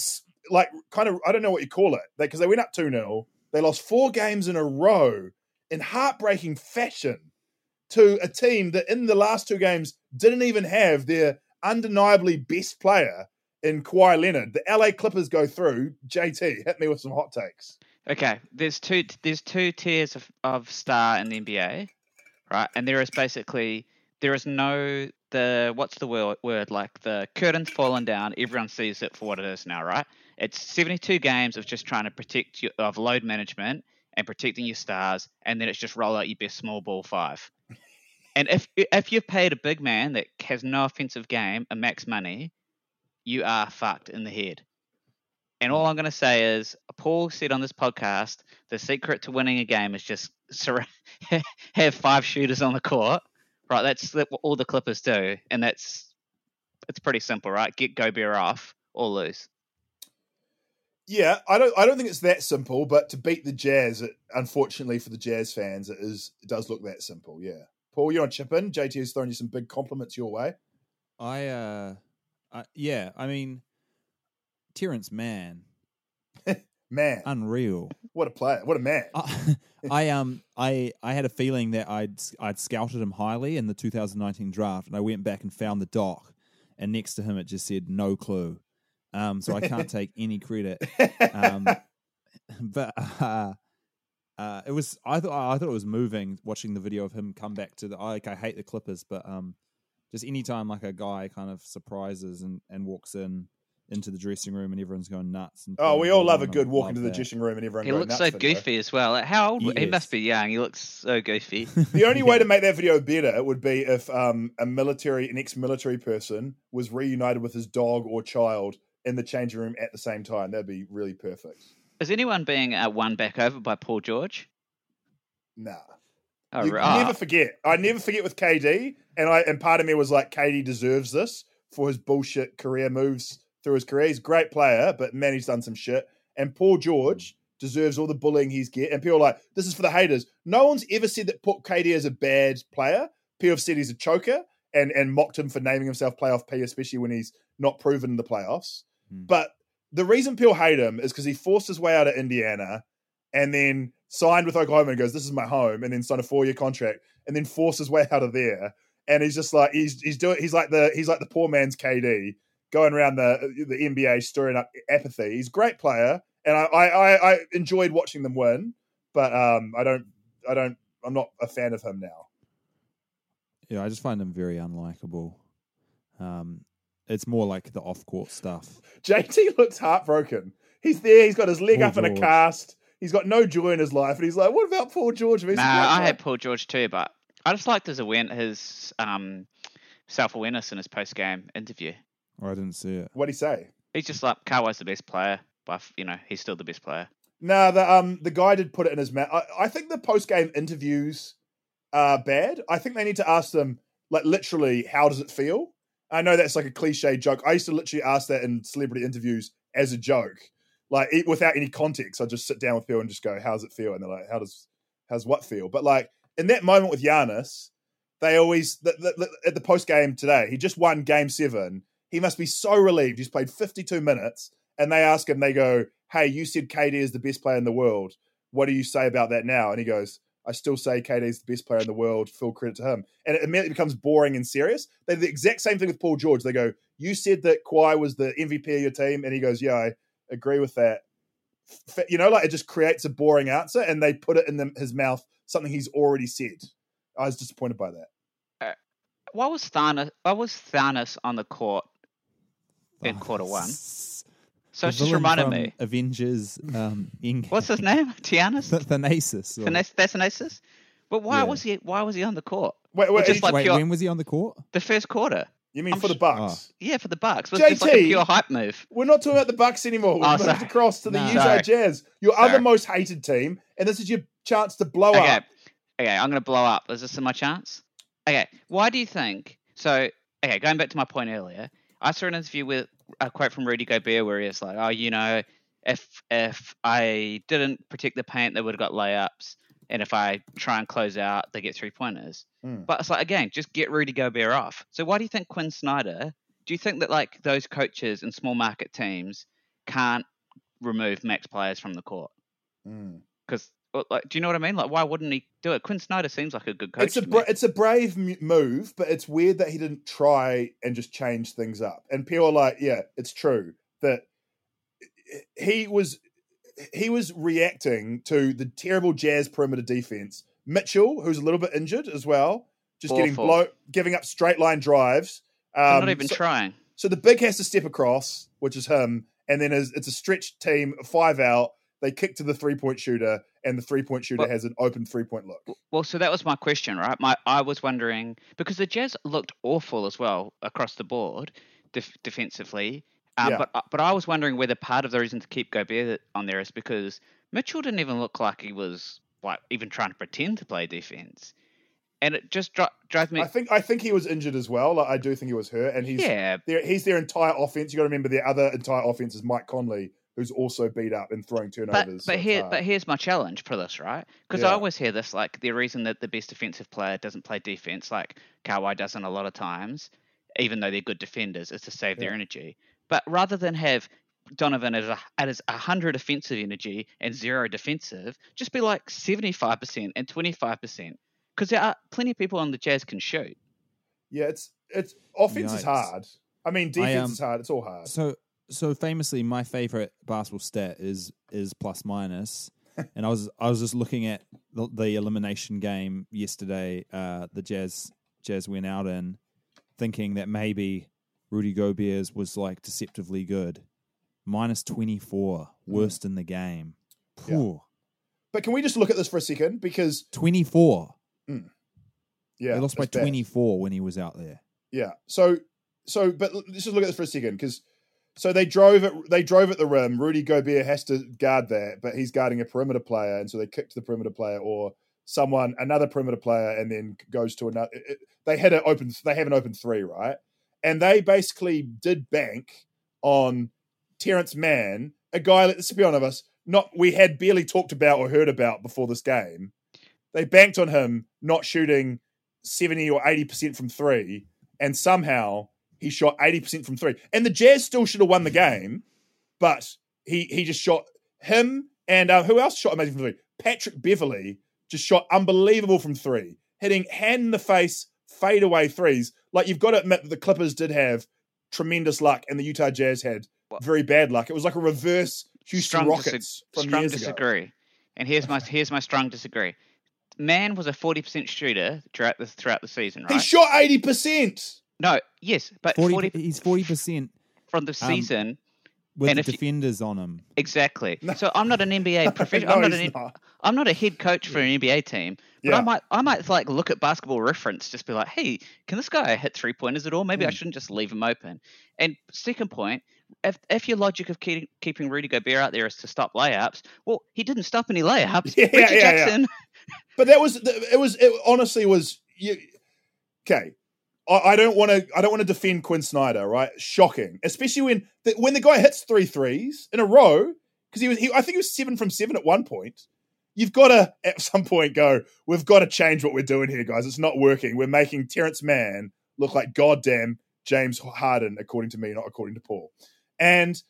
like kind of I don't know what you call it because they, they went up two nil. They lost four games in a row in heartbreaking fashion to a team that in the last two games didn't even have their undeniably best player in Kawhi Leonard. The L A Clippers go through. J T, hit me with some hot takes. Okay, there's two there's two tiers of, of star in the N B A, right? And there is basically, there is no, the what's the word, word, like the curtain's fallen down, everyone sees it for what it is now, right? It's seventy-two games of just trying to protect, you, of load management and protecting your stars, and then it's just roll out your best small ball five. And if if you've paid a big man that has no offensive game a max money, you are fucked in the head. And all I'm going to say is, Paul said on this podcast, the secret to winning a game is just sur- have five shooters on the court, right? That's what all the Clippers do, and that's it's pretty simple, right? Get Gobert off or lose. Yeah, I don't I don't think it's that simple, but to beat the Jazz, it, unfortunately for the Jazz fans, it is it does look that simple, yeah. Paul, you're on chip in. J T has thrown you some big compliments your way. I, uh, I yeah, I mean, Terrence Mann, man, unreal. What a player! What a man! I, I um, I I had a feeling that I'd I'd scouted him highly in the two thousand nineteen draft, and I went back and found the doc, and next to him it just said no clue. Um, so I can't take any credit. Um, but. Uh, Uh, it was. I thought. I thought it was moving watching the video of him come back to the. Like, I hate the Clippers, but um, just any time like a guy kind of surprises and, and walks in into the dressing room and everyone's going nuts. And oh, we all love a good walk into the dressing room and everyone. He looks so goofy as well. Like, how old? Yes. He must be young. He looks so goofy. The only way to make that video better would be if um a military, an ex-military person was reunited with his dog or child in the changing room at the same time. That'd be really perfect. Is anyone being uh, won back over by Paul George? Nah. Oh, you right. never forget. I never forget with K D, and I and part of me was like, K D deserves this for his bullshit career moves through his career. He's a great player, but man, he's done some shit. And Paul George deserves all the bullying he's get. And people are like, this is for the haters. No one's ever said that K D is a bad player. People have said he's a choker and, and mocked him for naming himself Playoff P, especially when he's not proven in the playoffs. Hmm. But the reason people hate him is because he forced his way out of Indiana and then signed with Oklahoma and goes, this is my home, and then signed a four-year contract and then forced his way out of there. And he's just like he's he's doing he's like the he's like the poor man's K D going around the the N B A stirring up apathy. He's a great player, and I I, I enjoyed watching them win, but um I don't I don't I'm not a fan of him now. Yeah, I just find him very unlikable. Um It's more like the off-court stuff. J T looks heartbroken. He's there. He's got his leg Paul up George. in a cast. He's got no joy in his life. And he's like, what about Paul George? Nah, I had Paul George too, but I just liked his, awareness, his um, self-awareness in his post-game interview. Oh, I didn't see it. What'd he say? He's just like, Kawhi's the best player, but, you know, he's still the best player. No, nah, the um the guy did put it in his mouth. I, I think the post-game interviews are bad. I think they need to ask them, like, literally, how does it feel? I know that's like a cliche joke. I used to literally ask that in celebrity interviews as a joke, like it, without any context. I just sit down with people and just go, "How's it feel?" And they're like, "How does how's what feel?" But like in that moment with Giannis, they always the, the, the, at the post game today, he just won Game Seven. He must be so relieved. He's played fifty-two minutes, and they ask him, they go, "Hey, you said K D is the best player in the world. What do you say about that now?" And he goes, "I still say K D is the best player in the world. Full credit to him." And it immediately becomes boring and serious. They did the exact same thing with Paul George. They go, "You said that Kawhi was the M V P of your team." And he goes, "Yeah, I agree with that." You know, like it just creates a boring answer and they put it in the, his mouth, something he's already said. I was disappointed by that. Uh, why was Thanos, why was Thanos on the court in oh, quarter one? So it's just reminded me. Avengers. Um, What's his name? Giannis? Th- Thanasis. Or... Thanas- Thanasis? But why yeah. was he? Why was he on the court? Wait, wait, just like wait pure... when was he on the court? The first quarter. You mean I'm for sh- the Bucks? Oh. Yeah, for the Bucks. It's J T, just like a pure hype move. We're not talking about the Bucks anymore. We're oh, moved across to the no, Utah sorry. Jazz, your sorry. other most hated team, and this is your chance to blow okay. up. Okay, I'm going to blow up. Is this my chance? Okay, why do you think? So, okay, going back to my point earlier, I saw an interview with. a quote from Rudy Gobert where he's like, "Oh, you know, if if I didn't protect the paint, they would have got layups, and if I try and close out, they get three pointers." Mm. But it's like, again, just get Rudy Gobert off. So why do you think Quinn Snyder? Do you think that like those coaches and small market teams can't remove max players from the court? Because, mm. Like, do you know what I mean? Like, why wouldn't he do it? Quinn Snyder seems like a good coach. It's a bra- it's a brave move, but it's weird that he didn't try and just change things up. And people are like, yeah, it's true that he was he was reacting to the terrible Jazz perimeter defense. Mitchell, who's a little bit injured as well, just Awful. getting blow, giving up straight line drives. Um, I'm not even so, trying. So the big has to step across, which is him, and then it's a stretched team, five out. They kick to the three-point shooter, and the three-point shooter well, has an open three-point look. Well, so that was my question, right? My I was wondering, because the Jazz looked awful as well across the board def- defensively, um, yeah. but but I was wondering whether part of the reason to keep Gobert on there is because Mitchell didn't even look like he was like even trying to pretend to play defense. And it just dri- drives me. I think I think he was injured as well. Like, I do think he was hurt, and he's yeah. their, he's their entire offense. You got to remember their other entire offense is Mike Conley, who's also beat up and throwing turnovers. But, but, here, but here's my challenge for this, right? Because yeah. I always hear this, like, the reason that the best defensive player doesn't play defense, like Kawhi doesn't a lot of times, even though they're good defenders, is to save yeah. their energy. But rather than have Donovan at, a, at his one hundred offensive energy and zero defensive, just be like seventy-five percent and twenty-five percent. Because there are plenty of people on the Jazz can shoot. Yeah, it's it's offense Yikes. is hard. I mean, defense I, um, is hard. It's all hard. So... So famously, my favorite basketball stat is is plus minus, and I was I was just looking at the, the elimination game yesterday. Uh, the Jazz Jazz went out in, thinking that maybe Rudy Gobert's was like deceptively good, minus twenty four, worst in the game. Yeah. But can we just look at this for a second? Because twenty four, mm. yeah, they lost by twenty four when he was out there. Yeah. So so, but let's just look at this for a second because. So they drove it. They drove at the rim. Rudy Gobert has to guard that, but he's guarding a perimeter player, and so they kick to the perimeter player or someone, another perimeter player, and then goes to another. It, they had an open. They have an open three, right? And they basically did bank on Terrence Mann, a guy. Let's be honest, us not we had barely talked about or heard about before this game. They banked on him not shooting seventy or eighty percent from three, and somehow. He shot eighty percent from three. And the Jazz still should have won the game, but he he just shot him. And uh, who else shot amazing from three? Patrick Beverley just shot unbelievable from three, hitting hand-in-the-face, fadeaway threes. Like, you've got to admit that the Clippers did have tremendous luck, and the Utah Jazz had very bad luck. It was like a reverse Houston strong Rockets dis- from strong years disagree. Ago. And here's my here's my strong disagree. Mann was a forty percent shooter throughout the, throughout the season, right? He shot eighty percent! No, yes, but forty, forty he's forty percent from the season um, with the defenders you, on him. Exactly. No. So I'm not an N B A professional. no, I'm, not an, not. I'm not a head coach for an N B A team. But yeah. I might I might like look at Basketball Reference, just be like, hey, can this guy hit three pointers at all? Maybe mm. I shouldn't just leave him open. And second point, if if your logic of keep, keeping Rudy Gobert out there is to stop layups, well, he didn't stop any layups. Yeah, Reggie yeah, Jackson. Yeah. But that was it. Was it honestly was you, okay? I don't want to. I don't want to defend Quinn Snyder, right? Shocking, especially when the, when the guy hits three threes in a row, because he was. He, I think he was seven from seven at one point. You've got to at some point go, we've got to change what we're doing here, guys. It's not working. We're making Terrence Mann look like goddamn James Harden, according to me, not according to Paul. And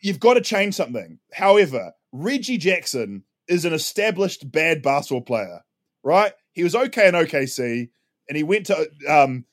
you've got to change something. However, Reggie Jackson is an established bad basketball player, right? He was okay in O K C. And he went to um,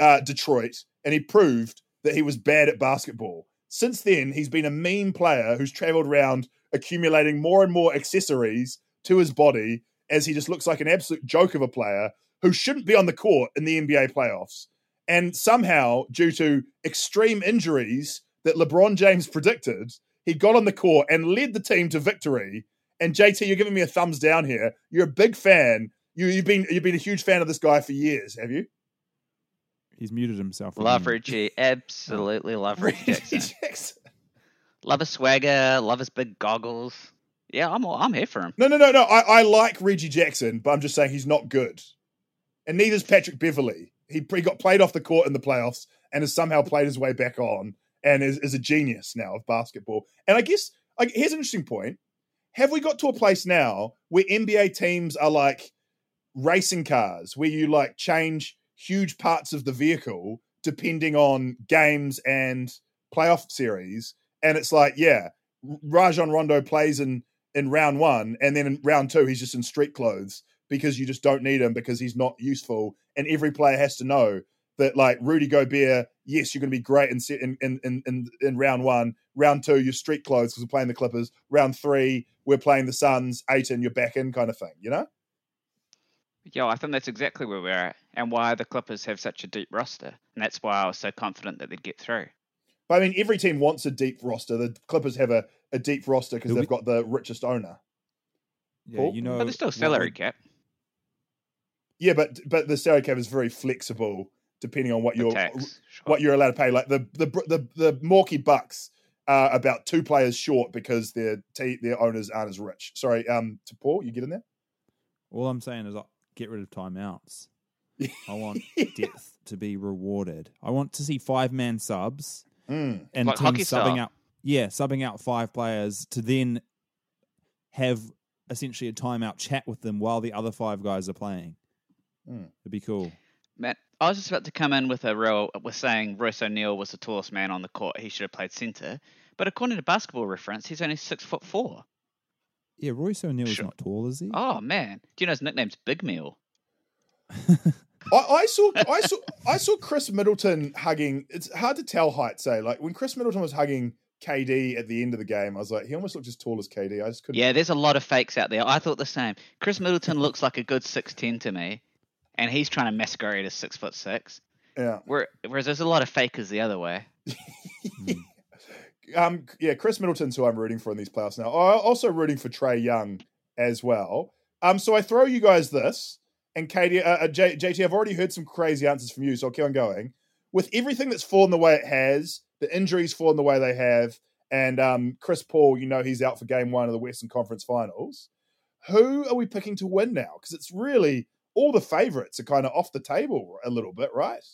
uh, Detroit and he proved that he was bad at basketball. Since then, he's been a mean player who's traveled around accumulating more and more accessories to his body as he just looks like an absolute joke of a player who shouldn't be on the court in the N B A playoffs. And somehow, due to extreme injuries that LeBron James predicted, he got on the court and led the team to victory. And J T, you're giving me a thumbs down here. You're a big fan. You, you've been you've been a huge fan of this guy for years, have you? He's muted himself. Love Reggie, absolutely love Reggie Jackson. Jackson. Love his swagger, love his big goggles. Yeah, I'm all, I'm here for him. No, no, no, no. I, I like Reggie Jackson, but I'm just saying he's not good, and neither is Patrick Beverley. He pre got played off the court in the playoffs and has somehow played his way back on, and is, is a genius now of basketball. And I guess I, here's an interesting point: have we got to a place now where N B A teams are like racing cars, where you like change huge parts of the vehicle depending on games and playoff series, and it's like, yeah, Rajon Rondo plays in in round one, and then in round two he's just in street clothes because you just don't need him because he's not useful, and every player has to know that, like, Rudy Gobert, yes, you're going to be great in in in in, in round one, round two you're street clothes because we're playing the Clippers, round three we're playing the Suns, eight in, you're back in, kind of thing, you know. Yeah, I think that's exactly where we're at and why the Clippers have such a deep roster. And that's why I was so confident that they'd get through. But I mean, every team wants a deep roster. The Clippers have a, a deep roster because they've we... got the richest owner. Yeah, Paul? You know, but there's still salary cap. Yeah, but but the salary cap is very flexible depending on what the you're tax, sure. what you're allowed to pay. Like the the the, the Milwaukee Bucks are about two players short because their t- their owners aren't as rich. Sorry, um, to Paul, you get in there. All I'm saying is, I- get rid of timeouts. I want yeah. depth to be rewarded. I want to see five-man subs mm. and like teams subbing out, yeah, subbing out five players to then have essentially a timeout chat with them while the other five guys are playing. Mm. It'd be cool. Matt, I was just about to come in with a real with saying Royce O'Neale was the tallest man on the court. He should have played centre, but according to Basketball Reference, he's only six foot four. Yeah, Royce O'Neale's sure. not tall, is he? Oh man, do you know his nickname's Big Meal? I, I saw, I saw, I saw Chris Middleton hugging. It's hard to tell height. Say, like when Chris Middleton was hugging K D at the end of the game, I was like, he almost looked as tall as K D. I just couldn't. Yeah, there's a lot of fakes out there. I thought the same. Chris Middleton looks like a good six ten to me, and he's trying to masquerade as six foot six. Yeah. Whereas there's a lot of fakers the other way. Um, yeah, Chris Middleton's who I'm rooting for in these playoffs now. I'm also rooting for Trae Young as well. Um, so I throw you guys this, and Katie, uh, uh, J- JT, I've already heard some crazy answers from you, so I'll keep on going. With everything that's fallen the way it has, the injuries fallen the way they have, and um, Chris Paul, you know he's out for game one of the Western Conference Finals, who are we picking to win now? Because it's really all the favourites are kind of off the table a little bit, right?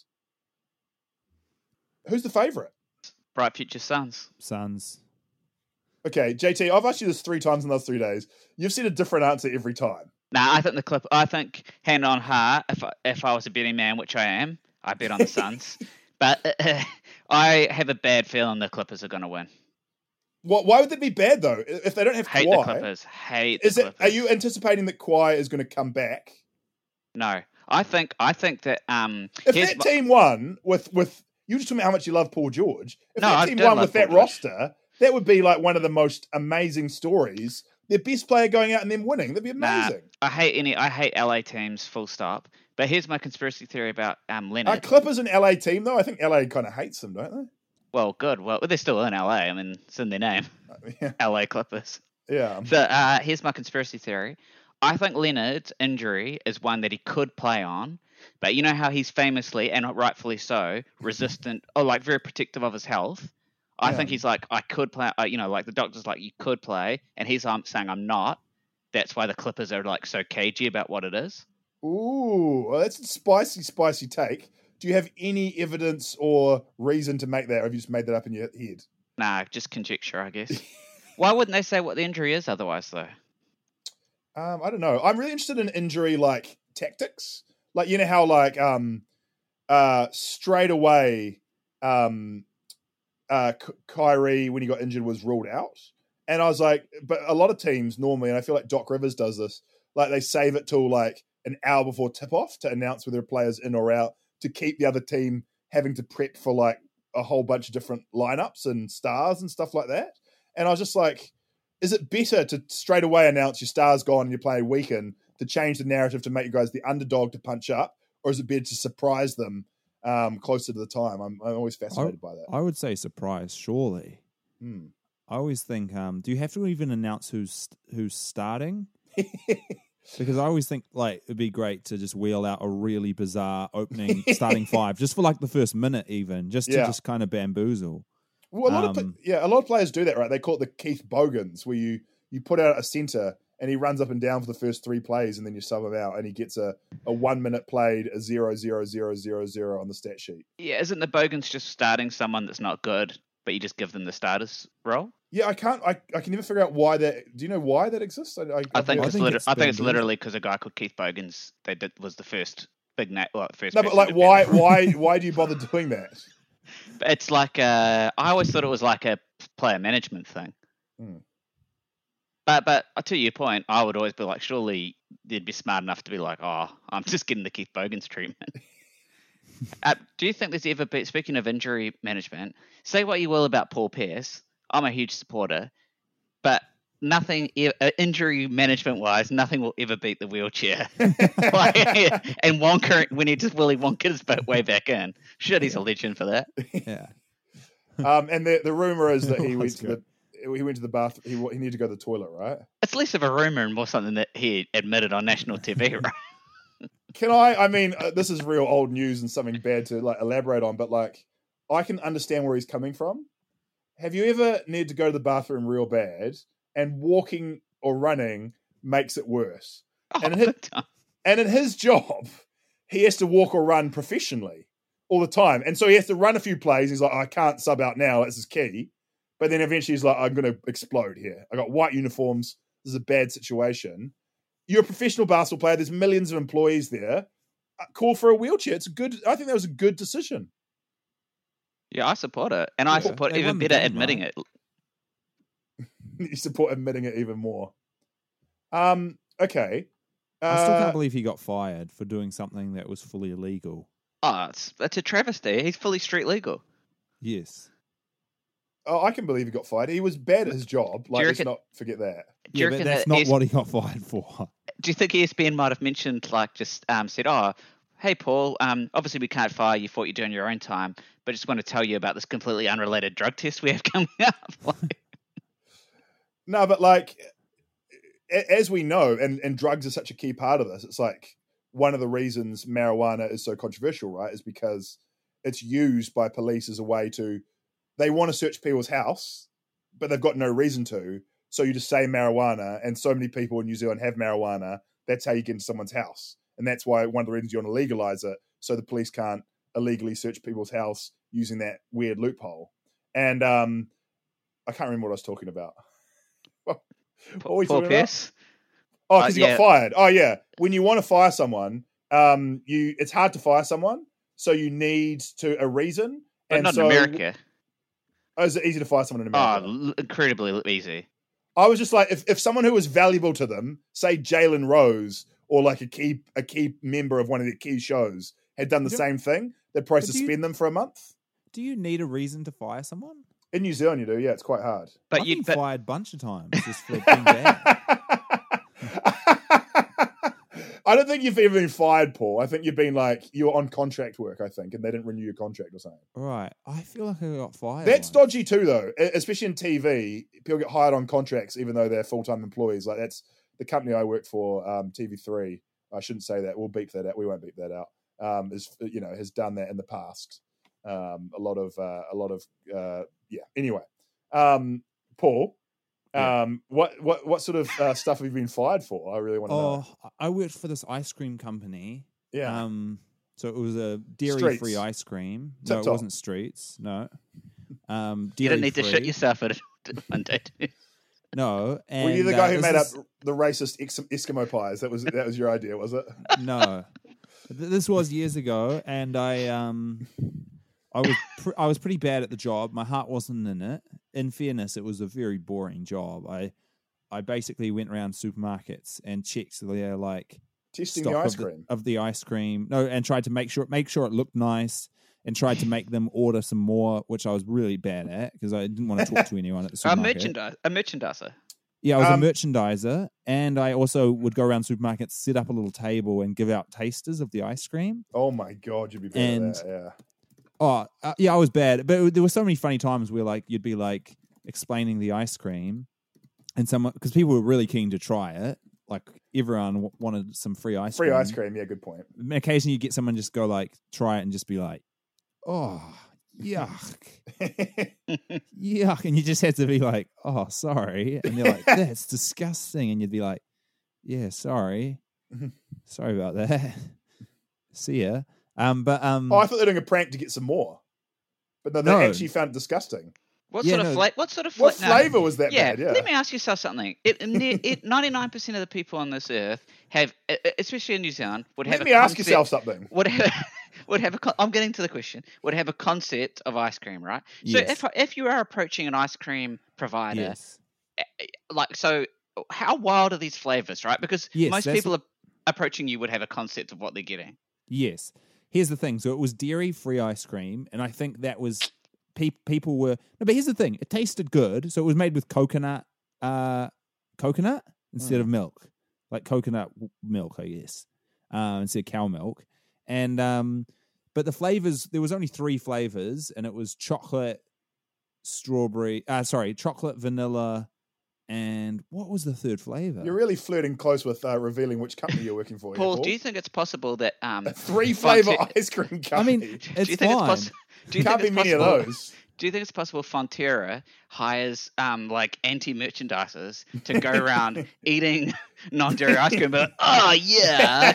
Who's the favourite? Bright Future Suns. Suns. Okay, J T, I've asked you this three times in the last three days. You've said a different answer every time. Nah, I think the clip. I think hand on heart. If I, if I was a betting man, which I am, I bet on the Suns. But uh, I have a bad feeling the Clippers are going to win. What? Why would that be bad though? If they don't have Hate Kawhi, the Clippers. Hate is the it, Clippers. Are you anticipating that Kawhi is going to come back? No, I think I think that um. If that my, team won with with. You just told me how much you love Paul George. If no, that team won with Paul that George. roster, that would be like one of the most amazing stories. Their best player going out and them winning. That'd be amazing. Nah, I hate any. I hate L A teams, full stop. But here's my conspiracy theory about um, Leonard. Are Clippers an L A team, though? I think L A kind of hates them, don't they? Well, good. Well, they're still in L A. I mean, it's in their name. Yeah. L A Clippers. Yeah. So uh, here's my conspiracy theory. I think Leonard's injury is one that he could play on, but you know how he's famously, and rightfully so, resistant or like very protective of his health? I yeah. think he's like, I could play, uh, you know, like the doctor's like, you could play, and he's um, saying I'm not. That's why the Clippers are like so cagey about what it is. Ooh, well, that's a spicy, spicy take. Do you have any evidence or reason to make that, or have you just made that up in your head? Nah, just conjecture, I guess. Why wouldn't they say what the injury is otherwise, though? Um, I don't know. I'm really interested in injury, like, tactics. Like, you know how, like, um, uh, straight away, um, uh, Kyrie, when he got injured, was ruled out. And I was like, but a lot of teams normally, and I feel like Doc Rivers does this, like, they save it till, like, an hour before tip-off to announce whether a player's in or out, to keep the other team having to prep for, like, a whole bunch of different lineups and stars and stuff like that. And I was just like, is it better to straight away announce your star's gone and you're playing weekend to change the narrative to make you guys the underdog to punch up, or is it better to surprise them um, closer to the time? I'm, I'm always fascinated I, by that. I would say surprise, surely. Hmm. I always think, um, do you have to even announce who's who's starting? Because I always think, like, it'd be great to just wheel out a really bizarre opening starting five, just for like the first minute, even just to yeah. just kind of bamboozle. Well, a lot um, of yeah, a lot of players do that, right? They call it the Keith Bogans, where you, you put out a center and he runs up and down for the first three plays, and then you sub him out, and he gets a, a one minute played, a zero zero zero zero zero on the stat sheet. Yeah, isn't the Bogans just starting someone that's not good, but you just give them the starter's role? Yeah, I can't. I, I can never figure out why that. Do you know why that exists? I, I, I think I it's think liter- it's I think it's literally because a guy called Keith Bogans that did, was the first big name. Well, first. No, but like, why why why do you bother doing that? It's like a, I always thought it was like a player management thing. Mm. But but to your point, I would always be like, surely they'd be smart enough to be like, oh, I'm just getting the Keith Bogans treatment. uh, do you think there's ever been, speaking of injury management, say what you will about Paul Pierce, I'm a huge supporter, but nothing, injury management-wise, nothing will ever beat the wheelchair. like, and Wonka, when he just Willy Wonka his boat way back in. Shit, he's a legend for that. Yeah. Um, and the the rumor is that he went to good. the he went to the bath. He, he needed to go to the toilet, right? It's less of a rumor and more something that he admitted on national T V, right? Can I? I mean, uh, this is real old news and something bad to like elaborate on, but like, I can understand where he's coming from. Have you ever needed to go to the bathroom real bad, and walking or running makes it worse? Oh, and, in his, and in his job, he has to walk or run professionally all the time. And so he has to run a few plays. He's like, I can't sub out now. This is key. But then eventually he's like, I'm going to explode here. I got white uniforms. This is a bad situation. You're a professional basketball player. There's millions of employees there. Call for a wheelchair. It's a good. I think that was a good decision. Yeah, I support it. And I yeah, support even better game, admitting right? it. You support admitting it even more. Um, okay. Uh, I still can't believe he got fired for doing something that was fully illegal. Oh, it's, that's a travesty. He's fully street legal. Yes. Oh, I can believe he got fired. He was bad at his job. Like, reckon, let's not forget that. Yeah, but that's that not what he got fired for. Do you think E S P N might have mentioned, like, just um, said, oh, hey, Paul, um, obviously we can't fire you for what you're doing your own time, but just want to tell you about this completely unrelated drug test we have coming up. Like, no, but like, as we know, and, and drugs are such a key part of this, it's like one of the reasons marijuana is so controversial, right, is because it's used by police as a way to, they want to search people's house, but they've got no reason to, so you just say marijuana, and so many people in New Zealand have marijuana, that's how you get into someone's house. And that's why one of the reasons you want to legalize it, so the police can't illegally search people's house using that weird loophole. And um, I can't remember what I was talking about. Paul Pierce. Oh, because uh, he yeah. got fired. Oh, yeah. When you want to fire someone, um, you it's hard to fire someone, so you need to a reason. But and not so, in America. Oh, is it easy to fire someone in America? Oh, incredibly easy. I was just like, if, if someone who was valuable to them, say Jalen Rose or like a key a key member of one of their key shows, had done the do, same thing, they'd probably suspend you, them for a month. Do you need a reason to fire someone? In New Zealand, you do, yeah, it's quite hard. But you've been fired a bunch of times just for being bad. I I don't think you've ever been fired, Paul. I think you've been like, you were on contract work, I think, and they didn't renew your contract or something. Right. I feel like I got fired. That's like. Dodgy too, though. Especially in T V, people get hired on contracts even though they're full-time employees. Like, that's the company I work for, um, T V three. I shouldn't say that. We'll beep that out. We won't beep that out. Um, is, you know, has done that in the past. Um, a lot of, uh, a lot of, uh, yeah. Anyway, um, Paul. Yeah. Um, what, what, what sort of uh, stuff have you been fired for? I really want to oh, know. Oh, I worked for this ice cream company. Yeah. Um, so it was a dairy-free streets. ice cream. Tip no, top. It wasn't Streets. No. Um, you didn't need free. to shit yourself at one day. No. And, were you the guy uh, who made this... up the racist Eskimo pies? That was that was your idea, was it? No. This was years ago, and I um. I was pr- I was pretty bad at the job. My heart wasn't in it. In fairness, it was a very boring job. I I basically went around supermarkets and checked the like testing the ice of cream the, of the ice cream. No, and tried to make sure make sure it looked nice, and tried to make them order some more, which I was really bad at because I didn't want to talk to anyone at the supermarket. A, merchandis- a merchandiser. Yeah, I was um, a merchandiser, and I also would go around supermarkets, set up a little table, and give out tasters of the ice cream. Oh my god, you'd be bad and, at that. Yeah. Oh, uh, yeah, I was bad. But it, there were so many funny times where, like, you'd be, like, explaining the ice cream and someone... Because people were really keen to try it. Like, everyone w- wanted some free ice free cream. Free ice cream, yeah, good point. And occasionally you get someone just go, like, try it and just be like, oh, yuck. Yuck. And you just had to be like, oh, sorry. And they're like, that's disgusting. And you'd be like, yeah, sorry. Sorry about that. See ya. Um, but um, oh, I thought they were doing a prank to get some more, but no, they no. actually found it disgusting. What yeah, sort of no. flavor? What sort of fla- what flavor no. was that? Yeah. Bad? yeah, let me ask yourself something. It ninety-nine percent of the people on this earth have, especially in New Zealand, would have. Let a me concept, ask yourself something. Would have, would have a. I'm getting to the question. Would have a concept of ice cream, right? Yes. So if if you are approaching an ice cream provider, yes. like so, how wild are these flavors, right? Because yes, most people what... approaching you would have a concept of what they're getting. Yes. Here's the thing. So it was dairy-free ice cream, and I think that was pe- people were. No, but here's the thing. It tasted good. So it was made with coconut, uh, coconut instead mm. of milk, like coconut w- milk, I guess, uh, instead of cow milk. And um, but the flavors, there was only three flavors, and it was chocolate, strawberry. Uh, sorry, chocolate, vanilla. And what was the third flavor? You're really flirting close with uh, revealing which company you're working for. Paul, here, Paul, do you think it's possible that um, a three flavor Fonte- ice cream company? I mean, it's do you think fine. It's poss- do you Can't think be it's many possible- of those. Do you think it's possible Fonterra hires um, like anti-merchandisers to go around eating non-dairy ice cream? But oh yeah,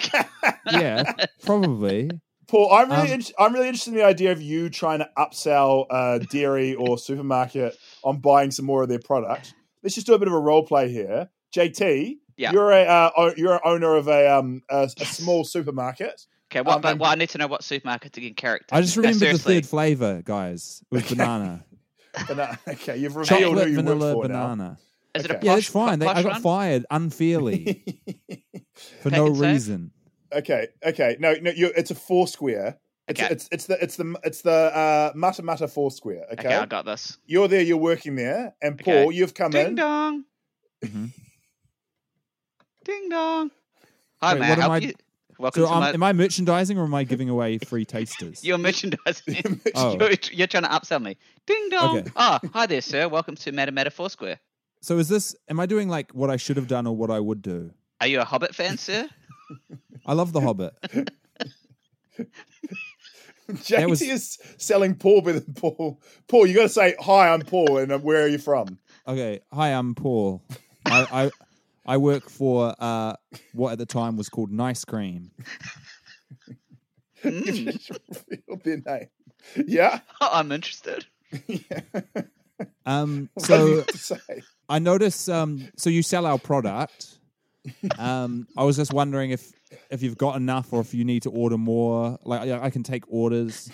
yeah, probably. Paul, I'm really, um, inter- I'm really interested in the idea of you trying to upsell uh, dairy or supermarket on buying some more of their product. Let's just do a bit of a role play here. J T, yeah. you're a uh, you're an owner of a um a, a yes. small supermarket. Okay, well, um, but, well, I need to know what supermarket to get character. I just remembered no, the third flavor, guys, with okay. banana. Bana- okay, you've revealed chocolate, who you work for banana. Now. Is okay. it a posh, yeah, that's fine. They, I got fired unfairly for no reason. Safe? Okay, okay, no, no, you it's a four square. It's, okay. it's it's the it's the it's the uh, Mata Mata Foursquare. Okay? Okay, I got this. You're there. You're working there, and Paul, okay. you've come Ding in. Ding dong. Mm-hmm. Ding dong. Hi, Wait, man. What am I... Welcome so to um, my... Am I merchandising or am I giving away free tasters? You're merchandising. oh. you're, you're trying to upsell me. Ding dong. Okay. Oh, hi there, sir. Welcome to Mata Mata Foursquare. So is this? Am I doing like what I should have done or what I would do? Are you a Hobbit fan, sir? I love the Hobbit. J T was... is selling Paul by the Paul. Paul, you got to say, hi, I'm Paul, and where are you from? Okay, hi, I'm Paul. I, I I work for uh, what at the time was called Nice Cream. Mm. You just revealed their name. Yeah? I'm interested. yeah. Um, so I notice, um, so you sell our product. Um, I was just wondering if If you've got enough or if you need to order more, like I can take orders.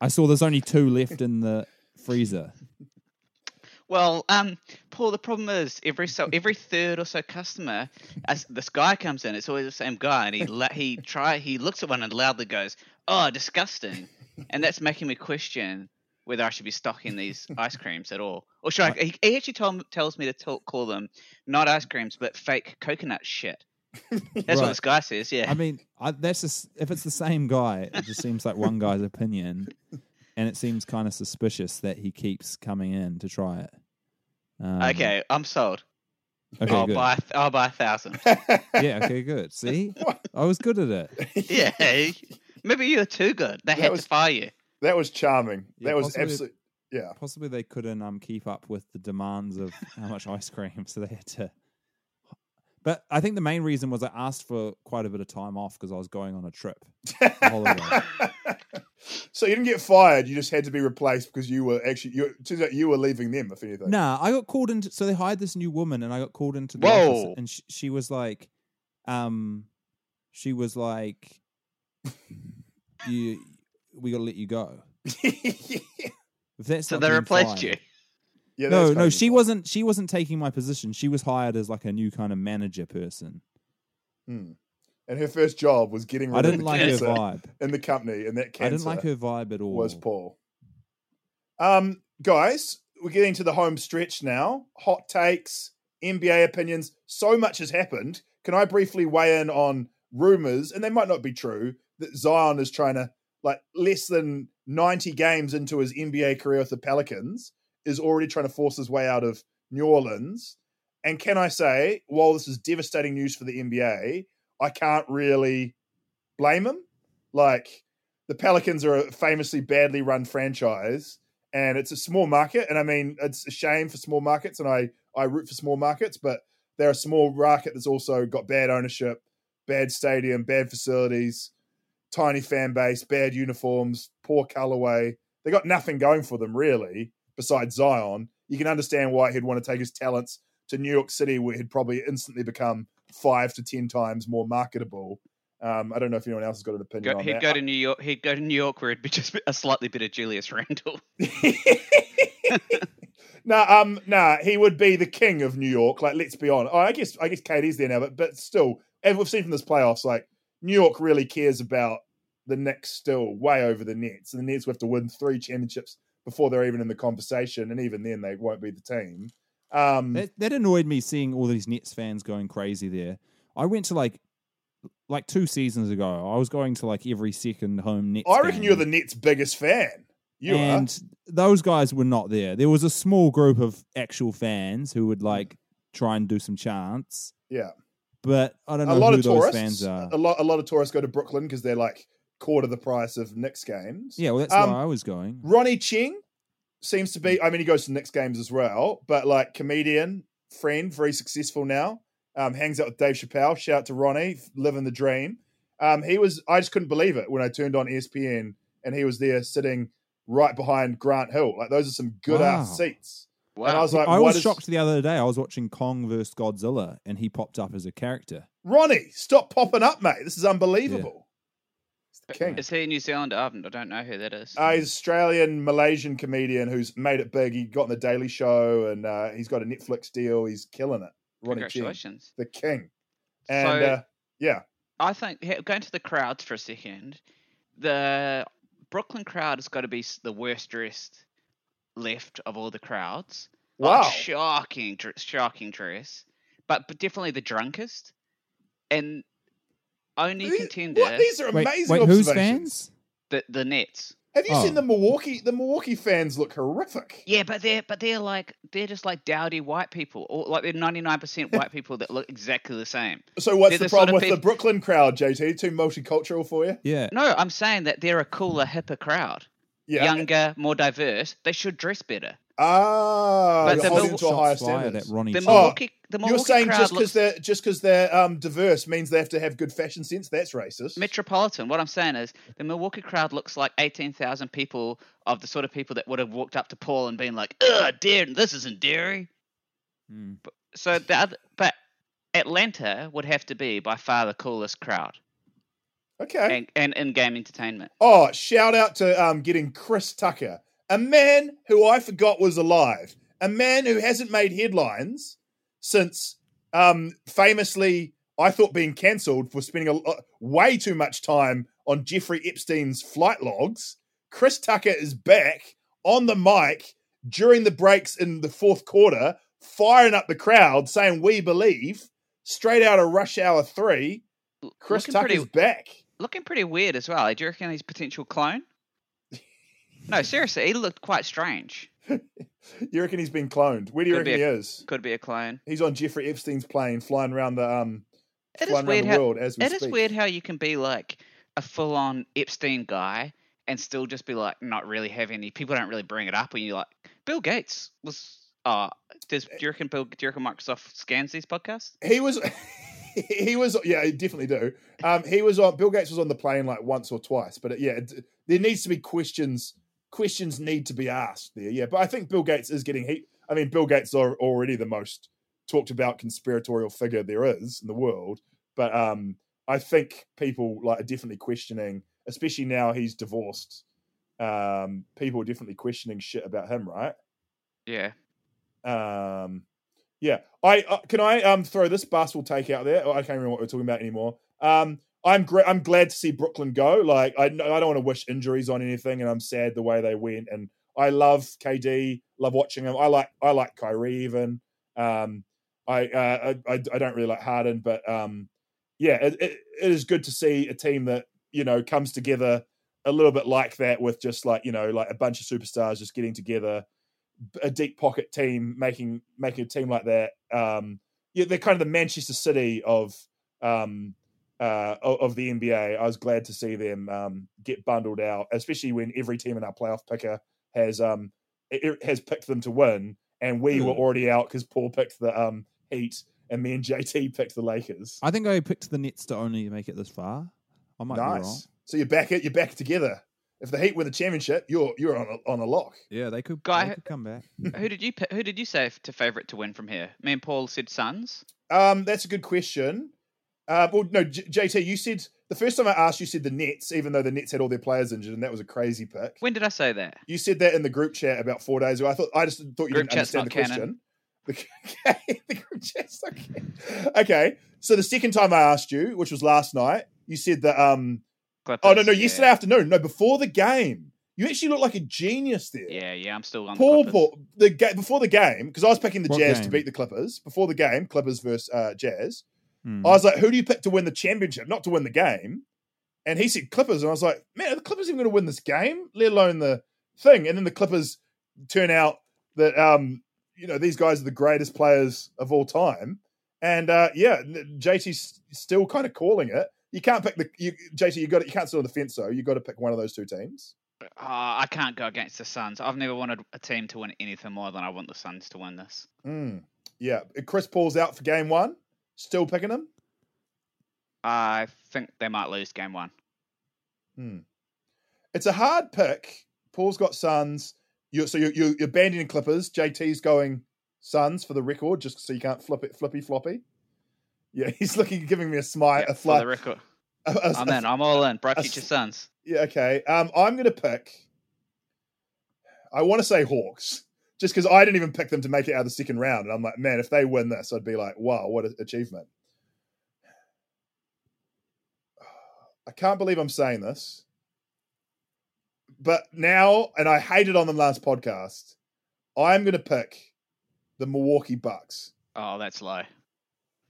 I saw there's only two left in the freezer. Well, um, Paul, the problem is every so every third or so customer, as this guy comes in, it's always the same guy, and he la- he try he looks at one and loudly goes, "Oh, disgusting," and that's making me question whether I should be stocking these ice creams at all, or should I? He actually told, tells me to t- call them not ice creams but fake coconut shit. That's right. What this guy says, yeah. I mean, I, that's just, if it's the same guy, it just seems like one guy's opinion, and it seems kind of suspicious that he keeps coming in to try it. Um, okay, I'm sold. Okay, I'll, buy, I'll buy a thousand. Yeah, okay, good. See? I was good at it. Yeah. Maybe you were too good. They that had was, to fire you. That was charming. Yeah, that was absolutely... Yeah. Possibly they couldn't um, keep up with the demands of how much ice cream, so they had to... But I think the main reason was I asked for quite a bit of time off because I was going on a trip. A holiday. So you didn't get fired. You just had to be replaced because you were actually, you, it turns out you were leaving them, if anything. Nah, I got called into, so they hired this new woman and I got called into the Whoa. office, and she, she was like, um, she was like, you, we got to let you go. Yeah. If that's so they replaced fired. You. Yeah, no, no, she wasn't, she wasn't taking my position. She was hired as like a new kind of manager person. Hmm. And her first job was getting rid I didn't of the like cancer her vibe. In the company, and that cancer I didn't like her vibe at all. Was Paul. Um, guys, we're getting to the home stretch now. Hot takes, N B A opinions. So much has happened. Can I briefly weigh in on rumors, and they might not be true, that Zion is trying to, like, less than ninety games into his N B A career with the Pelicans, is already trying to force his way out of New Orleans. And can I say, while this is devastating news for the N B A, I can't really blame him. Like, the Pelicans are a famously badly run franchise, and it's a small market. And I mean, it's a shame for small markets, and I, I root for small markets, but they're a small market that's also got bad ownership, bad stadium, bad facilities, tiny fan base, bad uniforms, poor colorway. They got nothing going for them, really, besides Zion. You can understand why he'd want to take his talents to New York City, where he'd probably instantly become five to ten times more marketable. Um, I don't know if anyone else has got an opinion go, on he'd that. He'd go to New York. He'd go to New York, where it'd be just a slightly bit of Julius Randle. no, um, no, he would be the king of New York. Like, let's be honest. Oh, I guess, I guess K D's there now, but but still, as we've seen from this playoffs, like, New York really cares about the Knicks still way over the Nets, and the Nets will have to win three championships before they're even in the conversation, and even then, they won't be the team. Um, that, that annoyed me, seeing all these Nets fans going crazy there. I went to like like two seasons ago. I was going to like every second home Nets. I reckon you're the Nets' biggest fan. You and are. Those guys were not there. There was a small group of actual fans who would like try and do some chants. Yeah, but I don't know a lot who of tourists, those fans are. A lot, a lot of tourists go to Brooklyn because they're like quarter the price of Knicks games. Yeah, well, that's um, where I was going. Ronnie Cheng. Seems to be, I mean, he goes to Knicks games as well, but like comedian, friend, very successful now, um, hangs out with Dave Chappelle. Shout out to Ronnie, living the dream. Um, he was, I just couldn't believe it when I turned on E S P N and he was there sitting right behind Grant Hill. Like, those are some good wow. ass seats. Wow. And I was like, I was shocked is... the other day. I was watching Kong versus Godzilla and he popped up as a character. Ronnie, stop popping up, mate. This is unbelievable. Yeah. King. Is he a New Zealander? I don't know who that is. Uh, he's an Australian, Malaysian comedian who's made it big. He got on The Daily Show and uh, he's got a Netflix deal. He's killing it. Ronnie Congratulations. Cheng, the king. And so, uh, yeah. I think, going to the crowds for a second, the Brooklyn crowd has got to be the worst dressed left of all the crowds. Wow. Oh, shocking, shocking dress. But, but definitely the drunkest. And... Only these, contender. What? These are amazing wait, wait, observations. Who's fans? The the Nets. Have you oh. seen the Milwaukee? The Milwaukee fans look horrific. Yeah, but they're but they're like they're just like dowdy white people, or like they're ninety nine percent white people that look exactly the same. So what's they're the problem with people... the Brooklyn crowd, J T? Too multicultural for you? Yeah. No, I'm saying that they're a cooler, hipper crowd. Yeah. Younger, more diverse. They should dress better. Ah, but the Mil- to a higher standard. At Ronnie the Milwaukee, oh, the Milwaukee you're saying crowd just because looks... they're just because they're um, diverse means they have to have good fashion sense. That's racist. Metropolitan. What I'm saying is the Milwaukee crowd looks like eighteen thousand people of the sort of people that would have walked up to Paul and been like, "Ugh, dear, this isn't dairy." Hmm. But, so the other, but Atlanta would have to be by far the coolest crowd. Okay, and, and in-game entertainment. Oh, shout out to um, getting Chris Tucker. A man who I forgot was alive. A man who hasn't made headlines since um, famously, I thought, being cancelled for spending a, a, way too much time on Jeffrey Epstein's flight logs. Chris Tucker is back on the mic during the breaks in the fourth quarter, firing up the crowd, saying, "We believe." straight out of Rush Hour three, Chris Tucker's pretty, back. Looking pretty weird as well. Do you reckon he's potential clone? No, seriously, he looked quite strange. You reckon he's been cloned? Where do you could reckon a, he is? Could be a clone. He's on Jeffrey Epstein's plane flying around the, um, it flying around the how, world as we it speak. It is weird how you can be like a full-on Epstein guy and still just be like not really have any – people don't really bring it up when you're like, Bill Gates was uh, – do you reckon Bill, do you reckon Microsoft scans these podcasts? He was – He was, yeah, he definitely do. Um, he was on. Bill Gates was on the plane like once or twice, but it, yeah, it, there needs to be questions. Questions need to be asked there, yeah. But I think Bill Gates is getting heat. I mean, Bill Gates are already the most talked about conspiratorial figure there is in the world. But um, I think people like are definitely questioning, especially now he's divorced. Um, people are definitely questioning shit about him, right? Yeah. Um. Yeah, I uh, can I um throw this basketball take out there. Oh, I can't remember what we're talking about anymore. Um, I'm gra- I'm glad to see Brooklyn go. Like I I don't want to wish injuries on anything, and I'm sad the way they went. And I love K D, love watching him. I like I like Kyrie even. Um, I uh, I I don't really like Harden, but um, yeah, it, it it is good to see a team that you know comes together a little bit like that with just like you know like a bunch of superstars just getting together. A deep pocket team making making a team like that. Um, yeah, they're kind of the Manchester City of um, uh, of the N B A. I was glad to see them um, get bundled out, especially when every team in our playoff picker has um, it has picked them to win, and we mm. were already out because Paul picked the um, Heat, and me and J T picked the Lakers. I think I picked the Nets to only make it this far. I might nice. be wrong. So you're back it. You're back together. If the Heat win the championship, you're you're on a, on a lock. Yeah, they could, Guy, they could come back. Who did you who did you say to favourite to win from here? Me and Paul said Suns. Um, that's a good question. Uh, well, no, J T, you said the first time I asked, you said the Nets, even though the Nets had all their players injured, and that was a crazy pick. When did I say that? You said that in the group chat about four days ago. I thought I just thought you group didn't understand the canon. question. The, okay, the group chat's not canon. Okay, so the second time I asked you, which was last night, you said that um. Clippers, oh, no, no, yesterday yeah. afternoon. No, before the game. You actually look like a genius there. Yeah, yeah, I'm still on Paul, the Paul, the ga- Before the game, because I was picking the what Jazz game? to beat the Clippers. Before the game, Clippers versus uh, Jazz. Mm. I was like, who do you pick to win the championship, not to win the game? And he said Clippers. And I was like, man, are the Clippers even going to win this game, let alone the thing? And then the Clippers turn out that, um, you know, these guys are the greatest players of all time. And, uh, yeah, J T's still kind of calling it. You can't pick the you, J T. You got it. You can't sit on the fence though. You got to pick one of those two teams. Uh, I can't go against the Suns. I've never wanted a team to win anything more than I want the Suns to win this. Mm, yeah, Chris Paul's out for game one. Still picking him. I think they might lose game one. Hmm. It's a hard pick. Paul's got Suns. You're, so you're, you're you're abandoning Clippers. J T's going Suns for the record, just so you can't flip it flippy floppy. Yeah, he's looking, giving me a smile, yep, a fly. For the record. A, a, I'm a, in. I'm all in. Bright future Suns. Yeah, okay. Um, I'm going to pick. I want to say Hawks, just because I didn't even pick them to make it out of the second round, and I'm like, man, if they win this, I'd be like, wow, what an achievement. I can't believe I'm saying this, but now, and I hated on them last podcast. I'm going to pick the Milwaukee Bucks. Oh, that's low.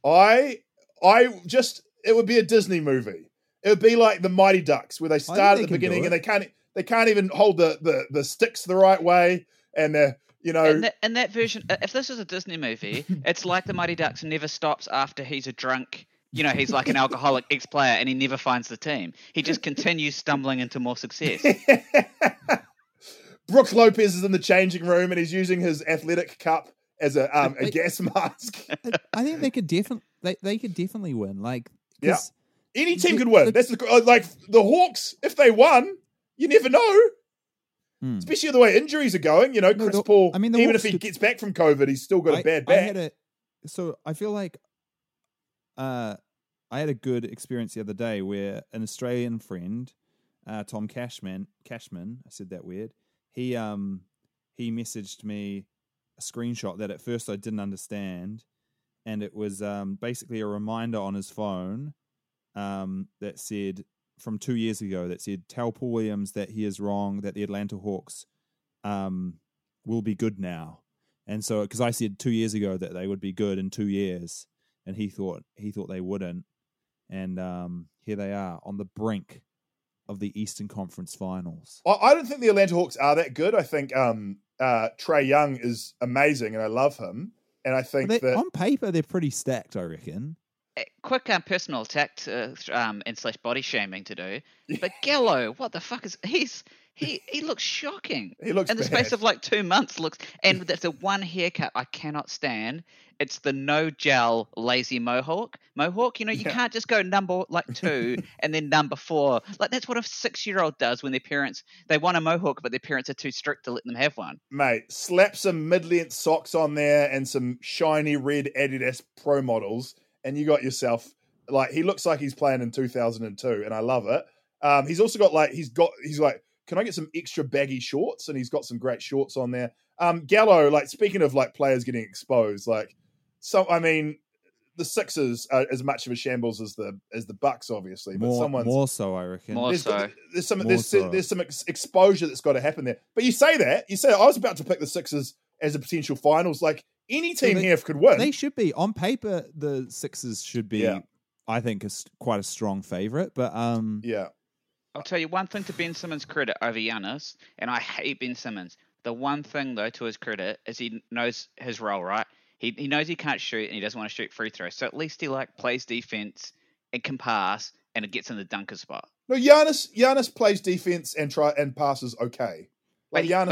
I, I just it would be a Disney movie. It would be like the Mighty Ducks, where they start they at the beginning and they can't, they can't even hold the, the, the sticks the right way, and they're you know. And that, and that version, if this is a Disney movie, it's like the Mighty Ducks never stops after he's a drunk. You know, he's like an alcoholic ex-player, and he never finds the team. He just continues stumbling into more success. Brook Lopez is in the changing room, and he's using his athletic cup as a um, a gas mask. I think they could definitely they, they could definitely win. Like yeah, any team the, could win. The, That's the, like the Hawks. If they won, you never know. Hmm. Especially the way injuries are going. You know, no, Chris the, Paul. I mean, even Hawks if he could, gets back from COVID, he's still got I, a bad back. I had a, so I feel like, uh, I had a good experience the other day where an Australian friend, uh, Tom Cashman, Cashman. I said that weird. He um he messaged me a screenshot that at first I didn't understand, and it was um, basically a reminder on his phone um, that said from two years ago that said, "Tell Paul Williams that he is wrong, that the Atlanta Hawks um, will be good now." And so, because I said two years ago that they would be good in two years, and he thought he thought they wouldn't. And um, here they are on the brink of the Eastern Conference Finals. I don't think the Atlanta Hawks are that good. I think um, uh, Trae Young is amazing, and I love him. And I think that on paper they're pretty stacked, I reckon. Quick um, personal attack to, um, and slash body shaming to do, but Gallo, what the fuck is he's he? He looks shocking. He looks in the bad. space of like two months. Looks and that's the one haircut I cannot stand. It's the no gel lazy mohawk. Mohawk, you know, you yeah. can't just go number like two and then number four. Like that's what a six-year-old does when their parents they want a mohawk, but their parents are too strict to let them have one. Mate, slap some mid-length socks on there and some shiny red Adidas Pro models. And you got yourself like he looks like he's playing in two thousand two, and I love it. Um, he's also got like he's got he's like, can I get some extra baggy shorts? And he's got some great shorts on there. Um, Gallo, like speaking of like players getting exposed, like so I mean, the Sixers are as much of a shambles as the as the Bucks, obviously, but more, someone's more so I reckon. More there's, so. there's some more there's so. there's some ex- exposure that's got to happen there. But you say that you say I was about to pick the Sixers as a potential finals, like. Any team so they, here could win. They should be. On paper, the Sixers should be, yeah. I think, a, quite a strong favourite. But um, yeah, I'll tell you one thing to Ben Simmons' credit over Giannis, and I hate Ben Simmons. The one thing, though, to his credit is he knows his role, right? He he knows he can't shoot and he doesn't want to shoot free throws. So at least he like plays defence and can pass and it gets in the dunker spot. No, Giannis Giannis plays defence and try and passes okay. Like Giannis,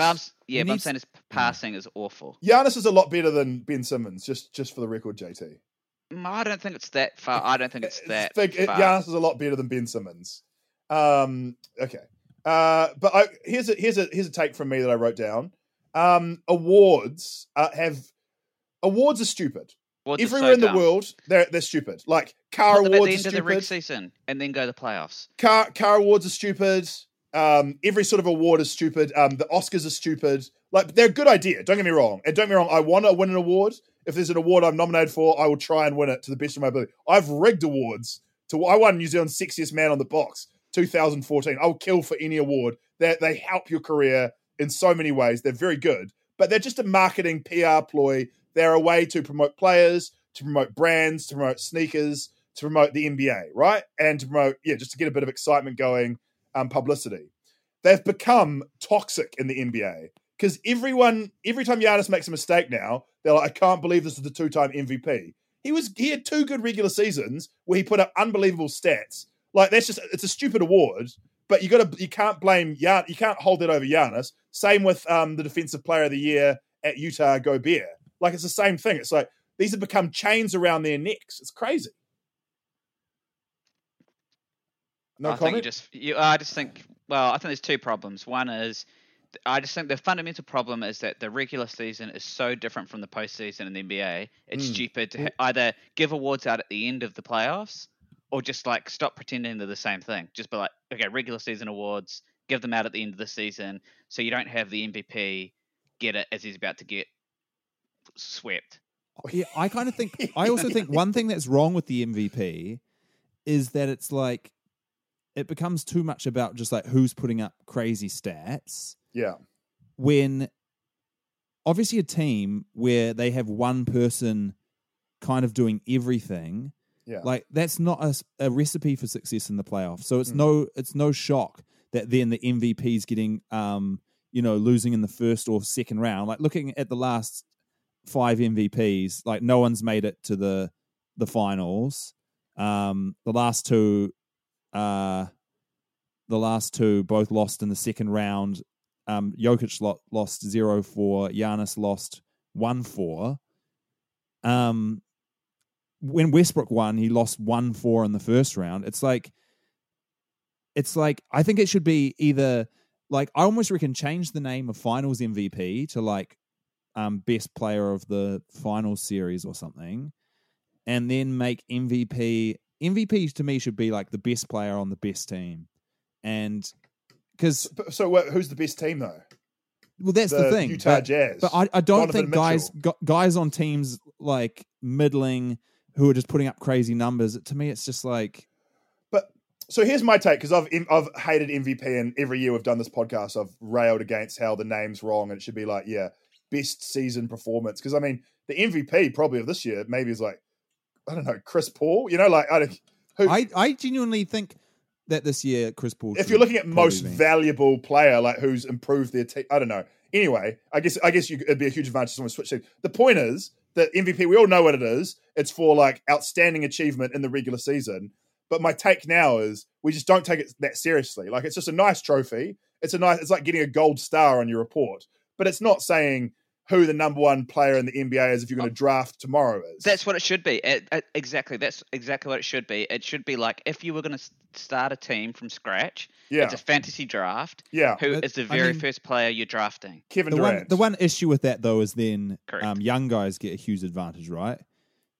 but yeah, but needs, I'm saying his passing is awful. Giannis is a lot better than Ben Simmons, just just for the record, J T. No, I don't think it's that far. I don't think it's that it's big, far. Giannis is a lot better than Ben Simmons. Um, okay. Uh, but I, here's, a, here's, a, here's a take from me that I wrote down. Um, awards uh, have... Awards are stupid. Awards Everywhere are so in dumb. the world, they're they're stupid. Like, car Put awards are stupid. At the end of the reg season and then go to the playoffs. Car, car awards are stupid. Um, every sort of award is stupid. Um, the Oscars are stupid. Like, they're a good idea. Don't get me wrong. And don't get me wrong, I want to win an award. If there's an award I'm nominated for, I will try and win it to the best of my ability. I've rigged awards. to. I won New Zealand's Sexiest Man on the Box, two thousand fourteen. I'll kill for any award. They're, they help your career in so many ways. They're very good. But they're just a marketing P R ploy. They're a way to promote players, to promote brands, to promote sneakers, to promote the N B A, right? And to promote, yeah, just to get a bit of excitement going. Um, publicity. They've become toxic in the N B A because everyone, every time Giannis makes a mistake now, they're like, I can't believe this is the two-time M V P. He was he had two good regular seasons where he put up unbelievable stats. Like that's just it's a stupid award, but you got to you can't blame Gian, you can't hold that over Giannis. Same with um the Defensive Player of the Year at Utah, Gobert. Like it's the same thing. It's like these have become chains around their necks. It's crazy. No I comment? Think you just, you, I just think, well, I think there's two problems. One is, I just think the fundamental problem is that the regular season is so different from the postseason in the N B A. It's mm. stupid to ha- either give awards out at the end of the playoffs or just like stop pretending they're the same thing. Just be like, okay, regular season awards, give them out at the end of the season so you don't have the M V P get it as he's about to get swept. Yeah, I kind of think, I also think one thing that's wrong with the M V P is that it's like, it becomes too much about just like who's putting up crazy stats. Yeah. When obviously a team where they have one person kind of doing everything, yeah. like that's not a, a recipe for success in the playoffs. So it's mm. no, it's no shock that then the M V P's getting, um, you know, losing in the first or second round. Like looking at the last five M V Ps, like no one's made it to the, the finals. Um, the last two, Uh, the last two both lost in the second round. Um, Jokic lot, lost zero four. Giannis lost one four. Um, when Westbrook won, he lost one four in the first round. It's like, it's like I think it should be either like I almost reckon change the name of Finals M V P to like um, Best Player of the Finals Series or something, and then make M V P. M V P to me should be like the best player on the best team, and because so, so who's the best team though? Well, that's the, the thing, Utah but, Jazz. But I, I don't Donovan think guys Mitchell. guys on teams like middling who are just putting up crazy numbers. To me, it's just like. But so here's my take because I've I've hated M V P and every year we've done this podcast, I've railed against how the name's wrong and it should be like yeah, best season performance because I mean the M V P probably of this year maybe is like. I don't know, Chris Paul, you know, like I don't, who, I, I genuinely think that this year Chris Paul, if you're looking at most been. valuable player, like who's improved their team, I don't know. Anyway, I guess I guess you, it'd be a huge advantage if someone switched teams. The point is that M V P, we all know what it is. It's for like outstanding achievement in the regular season. But my take now is we just don't take it that seriously. Like it's just a nice trophy. It's a nice. It's like getting a gold star on your report, but it's not saying who the number one player in the N B A is if you're going to draft tomorrow is. That's what it should be. It, it, exactly. That's exactly what it should be. It should be like if you were going to start a team from scratch, yeah. it's a fantasy draft. Yeah. Who it, is the very I mean, first player you're drafting? Kevin Durant. One, the one issue with that, though, is then um, young guys get a huge advantage, right?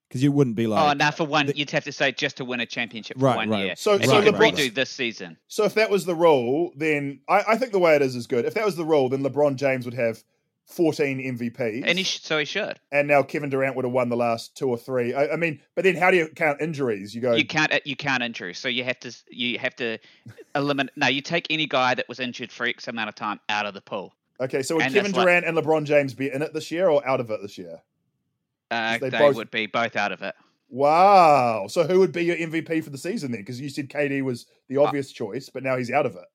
Because you wouldn't be like... Oh, no, nah, for one, the, you'd have to say just to win a championship right, for one right. year. So, and so you could right, redo this season. So if that was the rule, then... I, I think the way it is is good. If that was the rule, then LeBron James would have... fourteen M V Ps. And he sh- so he should. And now Kevin Durant would have won the last two or three. I, I mean, but then how do you count injuries? You go You can't you count injuries. So you have to you have to eliminate no, you take any guy that was injured for X amount of time out of the pool. Okay, so would and Kevin Durant like, and LeBron James be in it this year or out of it this year? Uh, they they both... would be both out of it. Wow. So who would be your M V P for the season then? Because you said K D was the obvious oh. choice, but now he's out of it.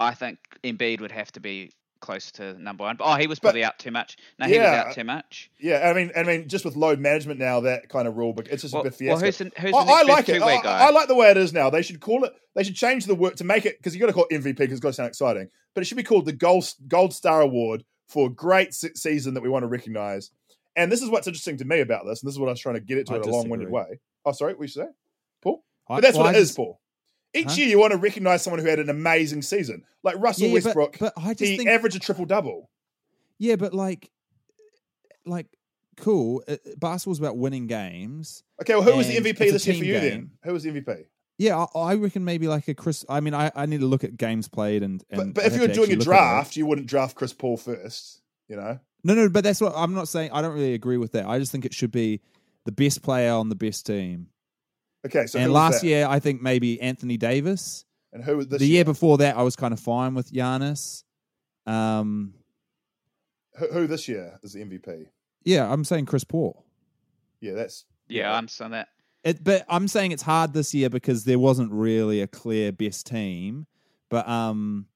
I think Embiid would have to be close to number one. Oh, he was probably but, out too much. No, he yeah, was out too much. Yeah, I mean, I mean, just with load management now, that kind of rule, but it's just well, a bit fiasco. Well, who's in, who's oh, in I like it. I, I like the way it is now. They should call it. They should change the word to make it because you got to call it M V P because it's got to sound exciting. But it should be called the Gold Gold Star Award for a great se- season that we want to recognise. And this is what's interesting to me about this, and this is what I was trying to get it to I in disagree. a long-winded way. Oh, sorry, what did you say, Paul? I, but that's well, what I it just, is, Paul. Each huh? year you want to recognise someone who had an amazing season. Like Russell yeah, Westbrook, but, but I just he think... averaged a triple-double. Yeah, but like, like cool. It, basketball's about winning games. Okay, well, who was the M V P this year for you game. then? Who was the M V P? Yeah, I, I reckon maybe like a Chris... I mean, I, I need to look at games played and... and but but if you were doing a draft, you wouldn't draft Chris Paul first, you know? No, no, but that's what I'm not saying. I don't really agree with that. I just think it should be the best player on the best team. Okay, so and last year, I think maybe Anthony Davis. And who was this the year? year before that? I was kind of fine with Giannis. Um, who, who this year is the M V P? Yeah, I'm saying Chris Paul. Yeah, that's yeah, yeah. I'm saying that. It, but I'm saying it's hard this year because there wasn't really a clear best team. But um,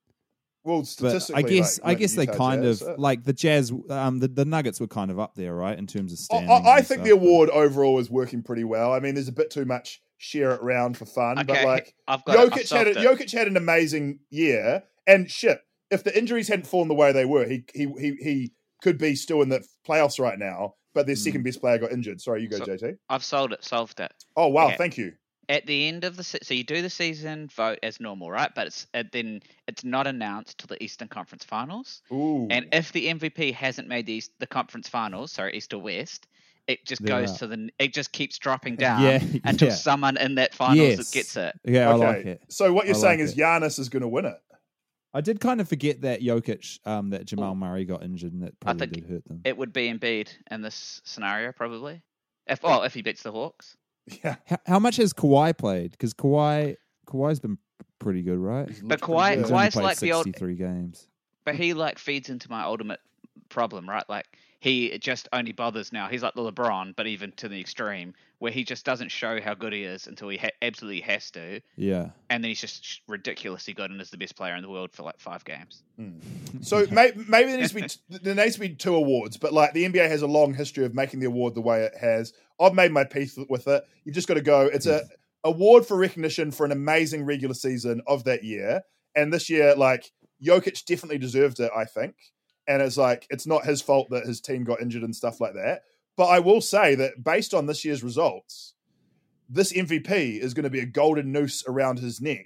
well, statistically, but I guess like, I guess they Utah kind Jazz, of so. like the Jazz. Um, the, the Nuggets were kind of up there, right, in terms of standing. I, I think stuff. the award overall is working pretty well. I mean, there's a bit too much share it round for fun, okay, but like I've got Jokic it. I've had a, Jokic had an amazing year, and shit, if the injuries hadn't fallen the way they were, he he he he could be still in the playoffs right now. But their mm. second best player got injured. Sorry, you go, so, J T. I've sold it, solved it. Oh wow, okay. Thank you. At the end of the se- so you do the season vote as normal, right? But it's uh, then it's not announced till the Eastern Conference Finals. Ooh. And if the M V P hasn't made the East, the Conference Finals, sorry, East or West, it just They're goes up. to the it just keeps dropping down yeah, until yeah. someone in that finals yes. gets it. Yeah, okay. I like it. So what you're I saying like is it. Giannis is going to win it. I did kind of forget that Jokic, um, that Jamal Ooh. Murray got injured, and that probably I think did hurt them. It would be Embiid in this scenario probably. If oh, if he beats the Hawks. Yeah. How, how much has Kawhi played? Because Kawhi, Kawhi's been pretty good, right? But Kawhi, Kawhi's like the old sixty-three games. But he like feeds into my ultimate problem, right? Like he just only bothers now. He's like the LeBron, but even to the extreme, where he just doesn't show how good he is until he ha- absolutely has to. Yeah. And then he's just ridiculously good and is the best player in the world for like five games. Mm. So may- maybe there needs to be t- there needs to be two awards, but like the N B A has a long history of making the award the way it has. I've made my peace with it. You've just got to go. It's a award for recognition for an amazing regular season of that year. And this year, like Jokic definitely deserved it, I think. And it's like, it's not his fault that his team got injured and stuff like that. But I will say that based on this year's results, this M V P is going to be a golden noose around his neck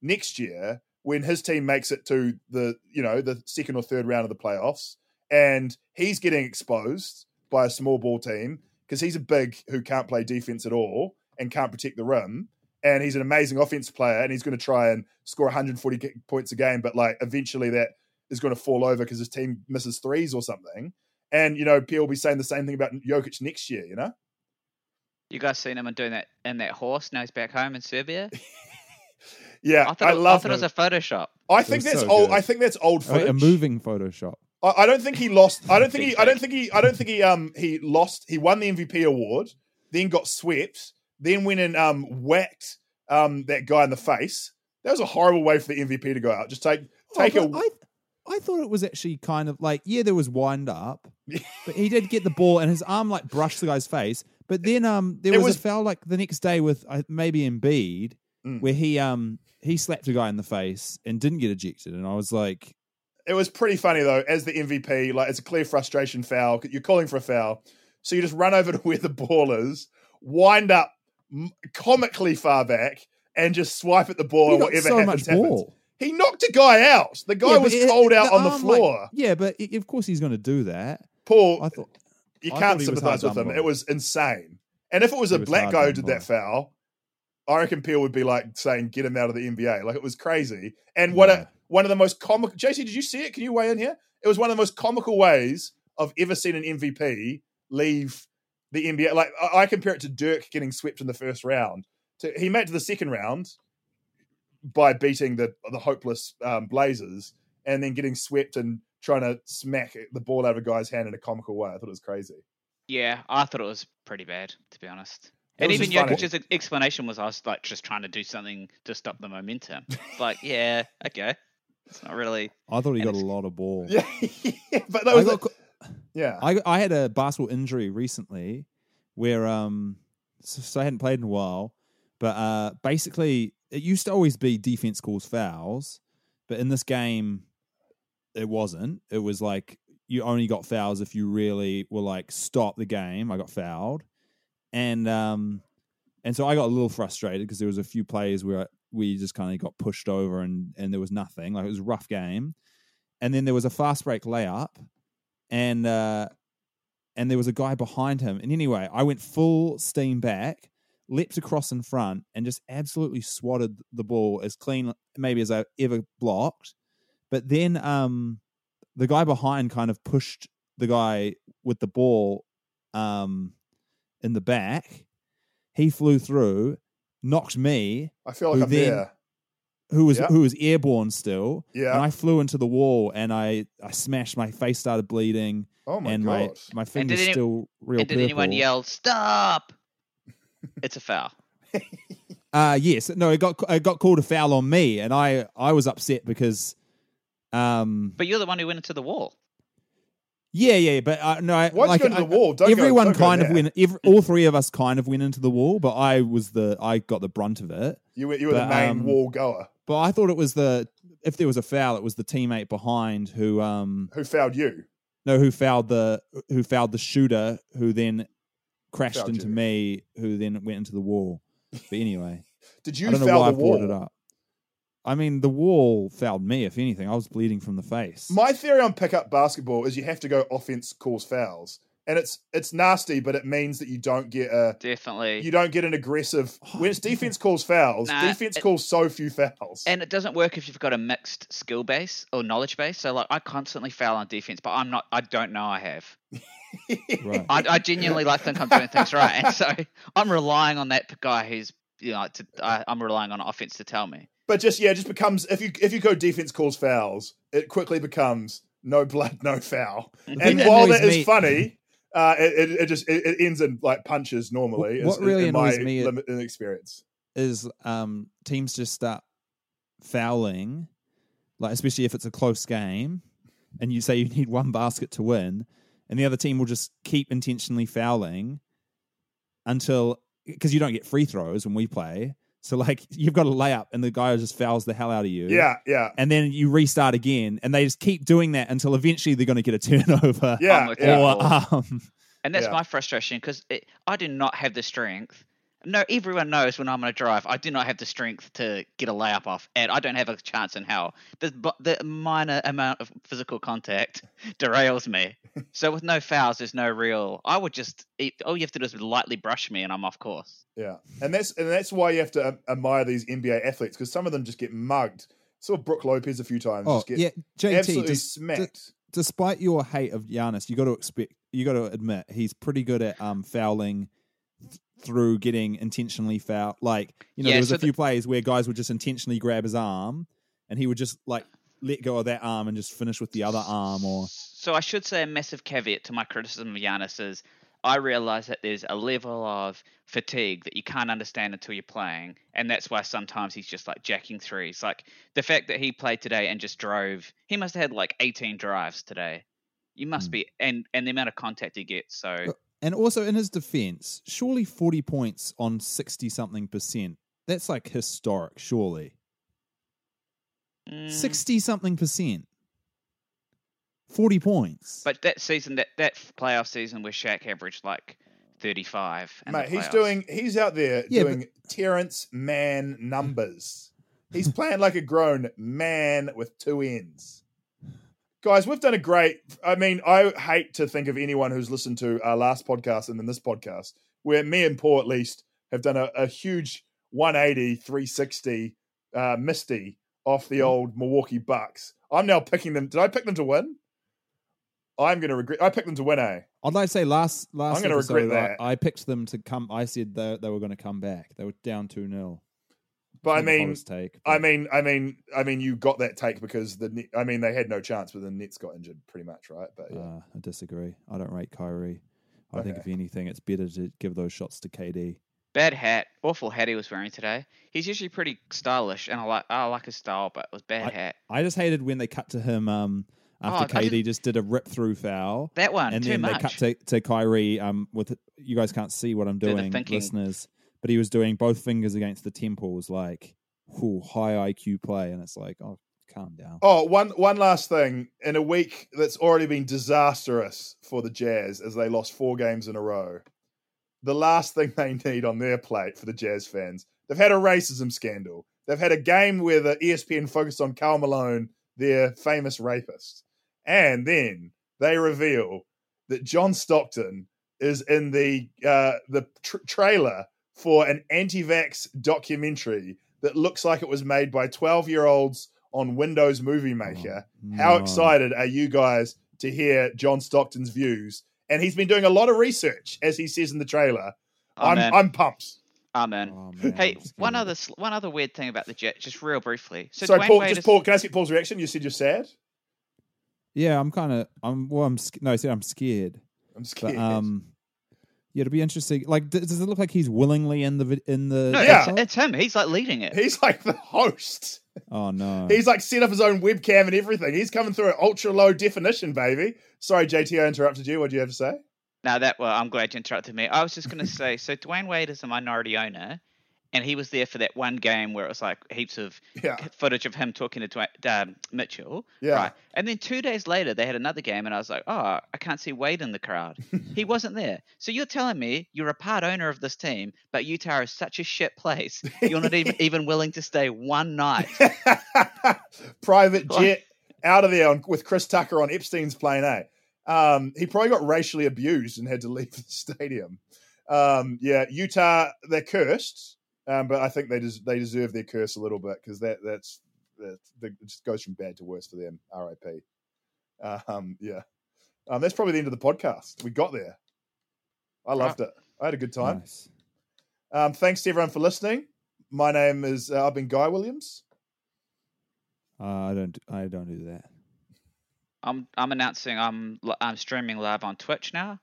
next year when his team makes it to the, you know, the second or third round of the playoffs. And he's getting exposed by a small ball team because he's a big who can't play defense at all and can't protect the rim. And he's an amazing offense player and he's going to try and score one hundred forty points a game. But like eventually that is going to fall over because his team misses threes or something. And, you know, people will be saying the same thing about Jokic next year, you know? You guys seen him doing that in that horse, now he's back home in Serbia? yeah, I, thought I it, love I thought it was a Photoshop. I think that's so old good. I think that's old footage. A moving Photoshop. I, I don't think he lost I don't think he I don't think he I don't think he um he lost he won the M V P award, then got swept, then went and um, whacked um, that guy in the face. That was a horrible way for the M V P to go out. Just take take oh, a. I, I thought it was actually kind of like, yeah, there was wind up, but he did get the ball and his arm like brushed the guy's face. But then um, there was, was a foul like the next day with uh, maybe Embiid mm. where he um he slapped a guy in the face and didn't get ejected. And I was like, it was pretty funny though. As the M V P, like it's a clear frustration foul. You're calling for a foul, so you just run over to where the ball is, wind up comically far back, and just swipe at the ball. Or whatever so happens, much ball. happens. He knocked a guy out. The guy yeah, was it, cold out the on the floor. Like, yeah, but it, of course he's going to do that. Paul, I thought, you I can't sympathize with him. By. It was insane. And if it was he a was black guy who did by. that foul, I reckon Peel would be like saying, get him out of the N B A. Like it was crazy. And yeah. what a, one of the most comical... J C, did you see it? Can you weigh in here? It was one of the most comical ways I've ever seen an M V P leave the N B A. Like I, I compare it to Dirk getting swept in the first round. So he made it to the second round by beating the the hopeless um, Blazers and then getting swept and trying to smack the ball out of a guy's hand in a comical way. I thought it was crazy. Yeah, I thought it was pretty bad, to be honest. It and even Jokic's explanation was, I was like just trying to do something to stop the momentum. It's like, yeah, okay. It's not really... I thought he got it's... a lot of ball. Yeah, yeah but that was... I got, like, yeah. I, I had a basketball injury recently where... um, so I hadn't played in a while, but uh, basically... It used to always be defense calls fouls, but in this game, it wasn't. It was like you only got fouls if you really were like, stop the game. I got fouled. And um, and so I got a little frustrated because there was a few plays where we just kind of got pushed over and, and there was nothing. Like it was a rough game. And then there was a fast break layup and uh, and there was a guy behind him. And anyway, I went full steam back, leapt across in front and just absolutely swatted the ball as clean maybe as I ever blocked. But then um, the guy behind kind of pushed the guy with the ball um, in the back. He flew through, knocked me. I feel like I'm then, there. Who was, yep. who was airborne still. Yeah. And I flew into the wall and I, I smashed. My face started bleeding. Oh my and God. My, my fingers and did still any, real And did purple. Anyone yell, stop? It's a foul. uh yes, no, it got it got called a foul on me, and I, I was upset because. Um, but you're the one who went into the wall. Yeah, yeah, but uh, no. Why'd like, you go into I, the wall? Don't everyone go, don't kind go of went. Every, all three of us kind of went into the wall, but I was the I got the brunt of it. You were you were but, the main um, wall goer. But I thought it was the if there was a foul, it was the teammate behind who um who fouled you. No, who fouled the who fouled the shooter who then. Crashed fouled into you. Me, who then went into the wall. But anyway, did you I don't know foul why the I wall? Brought it up. I mean, the wall fouled me. If anything, I was bleeding from the face. My theory on pickup basketball is you have to go offense calls fouls, and it's it's nasty, but it means that you don't get a definitely you don't get an aggressive oh, when it's defense calls fouls. Nah, defense it, calls so few fouls, and it doesn't work if you've got a mixed skill base or knowledge base. So like, I constantly foul on defense, but I'm not. I don't know I have. Right. I, I genuinely like think I'm doing things right, and so I'm relying on that guy who's you know to, I, I'm relying on offense to tell me. But just yeah, it just becomes if you if you go defense calls fouls, it quickly becomes no blood, no foul. And that while that is me. funny, uh, it, it, it just it, it ends in like punches normally. What, what really in annoys my me lim- experience is um, teams just start fouling, like especially if it's a close game, and you say you need one basket to win. And the other team will just keep intentionally fouling until – because you don't get free throws when we play. So, like, you've got a layup and the guy just fouls the hell out of you. Yeah, yeah. And then you restart again. And they just keep doing that until eventually they're going to get a turnover. Yeah. Or, yeah. Um, and that's yeah. my frustration because I do not have the strength. No, everyone knows when I'm going to drive, I do not have the strength to get a layup off. And I don't have a chance in hell. The, the minor amount of physical contact derails me. So with no fouls, there's no real. I would just eat, all you have to do is lightly brush me, and I'm off course. Yeah, and that's and that's why you have to admire these N B A athletes because some of them just get mugged. Saw Brook Lopez a few times. Oh just get yeah, J T absolutely d- smacked. D- despite your hate of Giannis, you got to expect, you got to admit, he's pretty good at um fouling through getting intentionally fouled. Like you know, yeah, there was so a few the- plays where guys would just intentionally grab his arm, and he would just like let go of that arm and just finish with the other arm or. So I should say a massive caveat to my criticism of Giannis is I realize that there's a level of fatigue that you can't understand until you're playing, and that's why sometimes he's just like jacking threes. Like the fact that he played today and just drove, he must have had like eighteen drives today. You must mm. be, and and the amount of contact he gets. So, and also in his defense, surely forty points on sixty something percent. That's like historic, surely. Sixty mm. something percent. forty points. But that season, that, that playoff season where Shaq averaged like thirty-five. Mate, he's doing, he's out there yeah, doing but... Terrence Mann numbers. He's playing like a grown man with two ends. Guys, we've done a great, I mean, I hate to think of anyone who's listened to our last podcast and then this podcast, where me and Paul at least have done a, a huge one eighty, three sixty uh, Misty off the old Milwaukee Bucks. I'm now picking them. Did I pick them to win? I'm going to regret. I picked them to win, eh? I'd like to say last last I'm going to regret that. I, I picked them to come. I said they, they were going to come back. They were down two nil. But I mean, take, but. I mean, I mean, I mean, you got that take because the. I mean, they had no chance, but the Nets got injured pretty much, right? But yeah. uh, I disagree. I don't rate Kyrie. I okay. think if anything, it's better to give those shots to K D. Bad hat, awful hat he was wearing today. He's usually pretty stylish, and I like I like his style, but it was bad I, hat. I just hated when they cut to him. Um, After oh, K D just, just did a rip through foul, that one, and too then they much. cut to, to Kyrie. Um, with you guys can't see what I'm doing, listeners, but he was doing both fingers against the temples, like, ooh, high I Q play, and it's like, oh, calm down. Oh, one one last thing in a week that's already been disastrous for the Jazz as they lost four games in a row. The last thing they need on their plate for the Jazz fans, they've had a racism scandal. They've had a game where the E S P N focused on Karl Malone, their famous rapist. And then they reveal that John Stockton is in the uh, the tr- trailer for an anti-vax documentary that looks like it was made by twelve-year-olds on Windows Movie Maker. Oh, How no. excited are you guys to hear John Stockton's views? And he's been doing a lot of research, as he says in the trailer. Oh, I'm man. I'm pumped. Oh, man. Oh, man. Hey, one other one other weird thing about the Jets, just real briefly. So, Sorry, Paul, just is... Paul, can I see Paul's reaction? You said you're sad. Yeah, I'm kind of. I'm. Well, I'm. No, see, I'm scared. I'm scared. But, um, yeah, it'll be interesting. Like, does it look like he's willingly in the in the? No, yeah. it's, it's him. He's like leading it. He's like the host. Oh no. He's like set up his own webcam and everything. He's coming through at ultra low definition, baby. Sorry, J T, I interrupted you. What do you have to say? No, that. Well, I'm glad you interrupted me. I was just going to say. So Dwayne Wade is a minority owner, and he was there for that one game where it was like heaps of yeah. footage of him talking to Dwayne, um, Mitchell. Yeah. Right. And then two days later, they had another game, and I was like, oh, I can't see Wade in the crowd. He wasn't there. So you're telling me you're a part owner of this team, but Utah is such a shit place. You're not even, even willing to stay one night. Private jet out of there on, with Chris Tucker on Epstein's plane, eh? Um, he probably got racially abused and had to leave the stadium. Um, yeah, Utah, they're cursed. Um, but I think they des- they deserve their curse a little bit because that that's, that's that just goes from bad to worse for them. R I P. Uh, um, yeah, um, that's probably the end of the podcast. We got there. I loved wow. it. I had a good time. Nice. Um, thanks to everyone for listening. My name is uh, I've been Guy Williams. Uh, I don't I don't do that. I'm I'm announcing I'm I'm streaming live on Twitch now.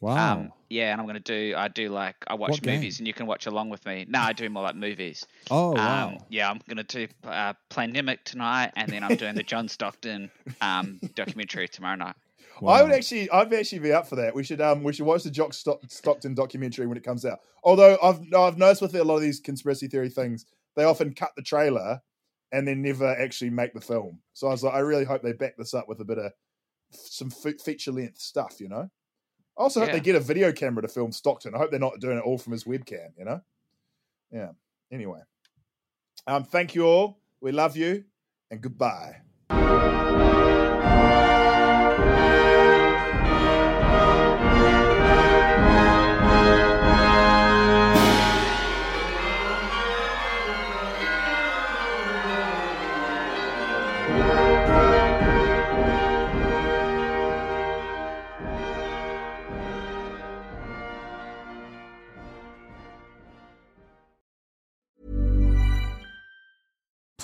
Wow. Um, yeah, and I'm gonna do. I do like I watch what movies, game? And you can watch along with me. No, I do more like movies. Oh, um, wow. Yeah, I'm gonna do uh, Plandemic tonight, and then I'm doing the John Stockton um, documentary tomorrow night. Wow. I would actually, I'd actually be up for that. We should, um, we should watch the Jock Stockton documentary when it comes out. Although I've, I've noticed with a lot of these conspiracy theory things, they often cut the trailer and then never actually make the film. So I was like, I really hope they back this up with a bit of some feature length stuff, you know. I also hope yeah. they get a video camera to film Stockton. I hope they're not doing it all from his webcam, you know? Yeah. Anyway. Um, thank you all. We love you. And goodbye.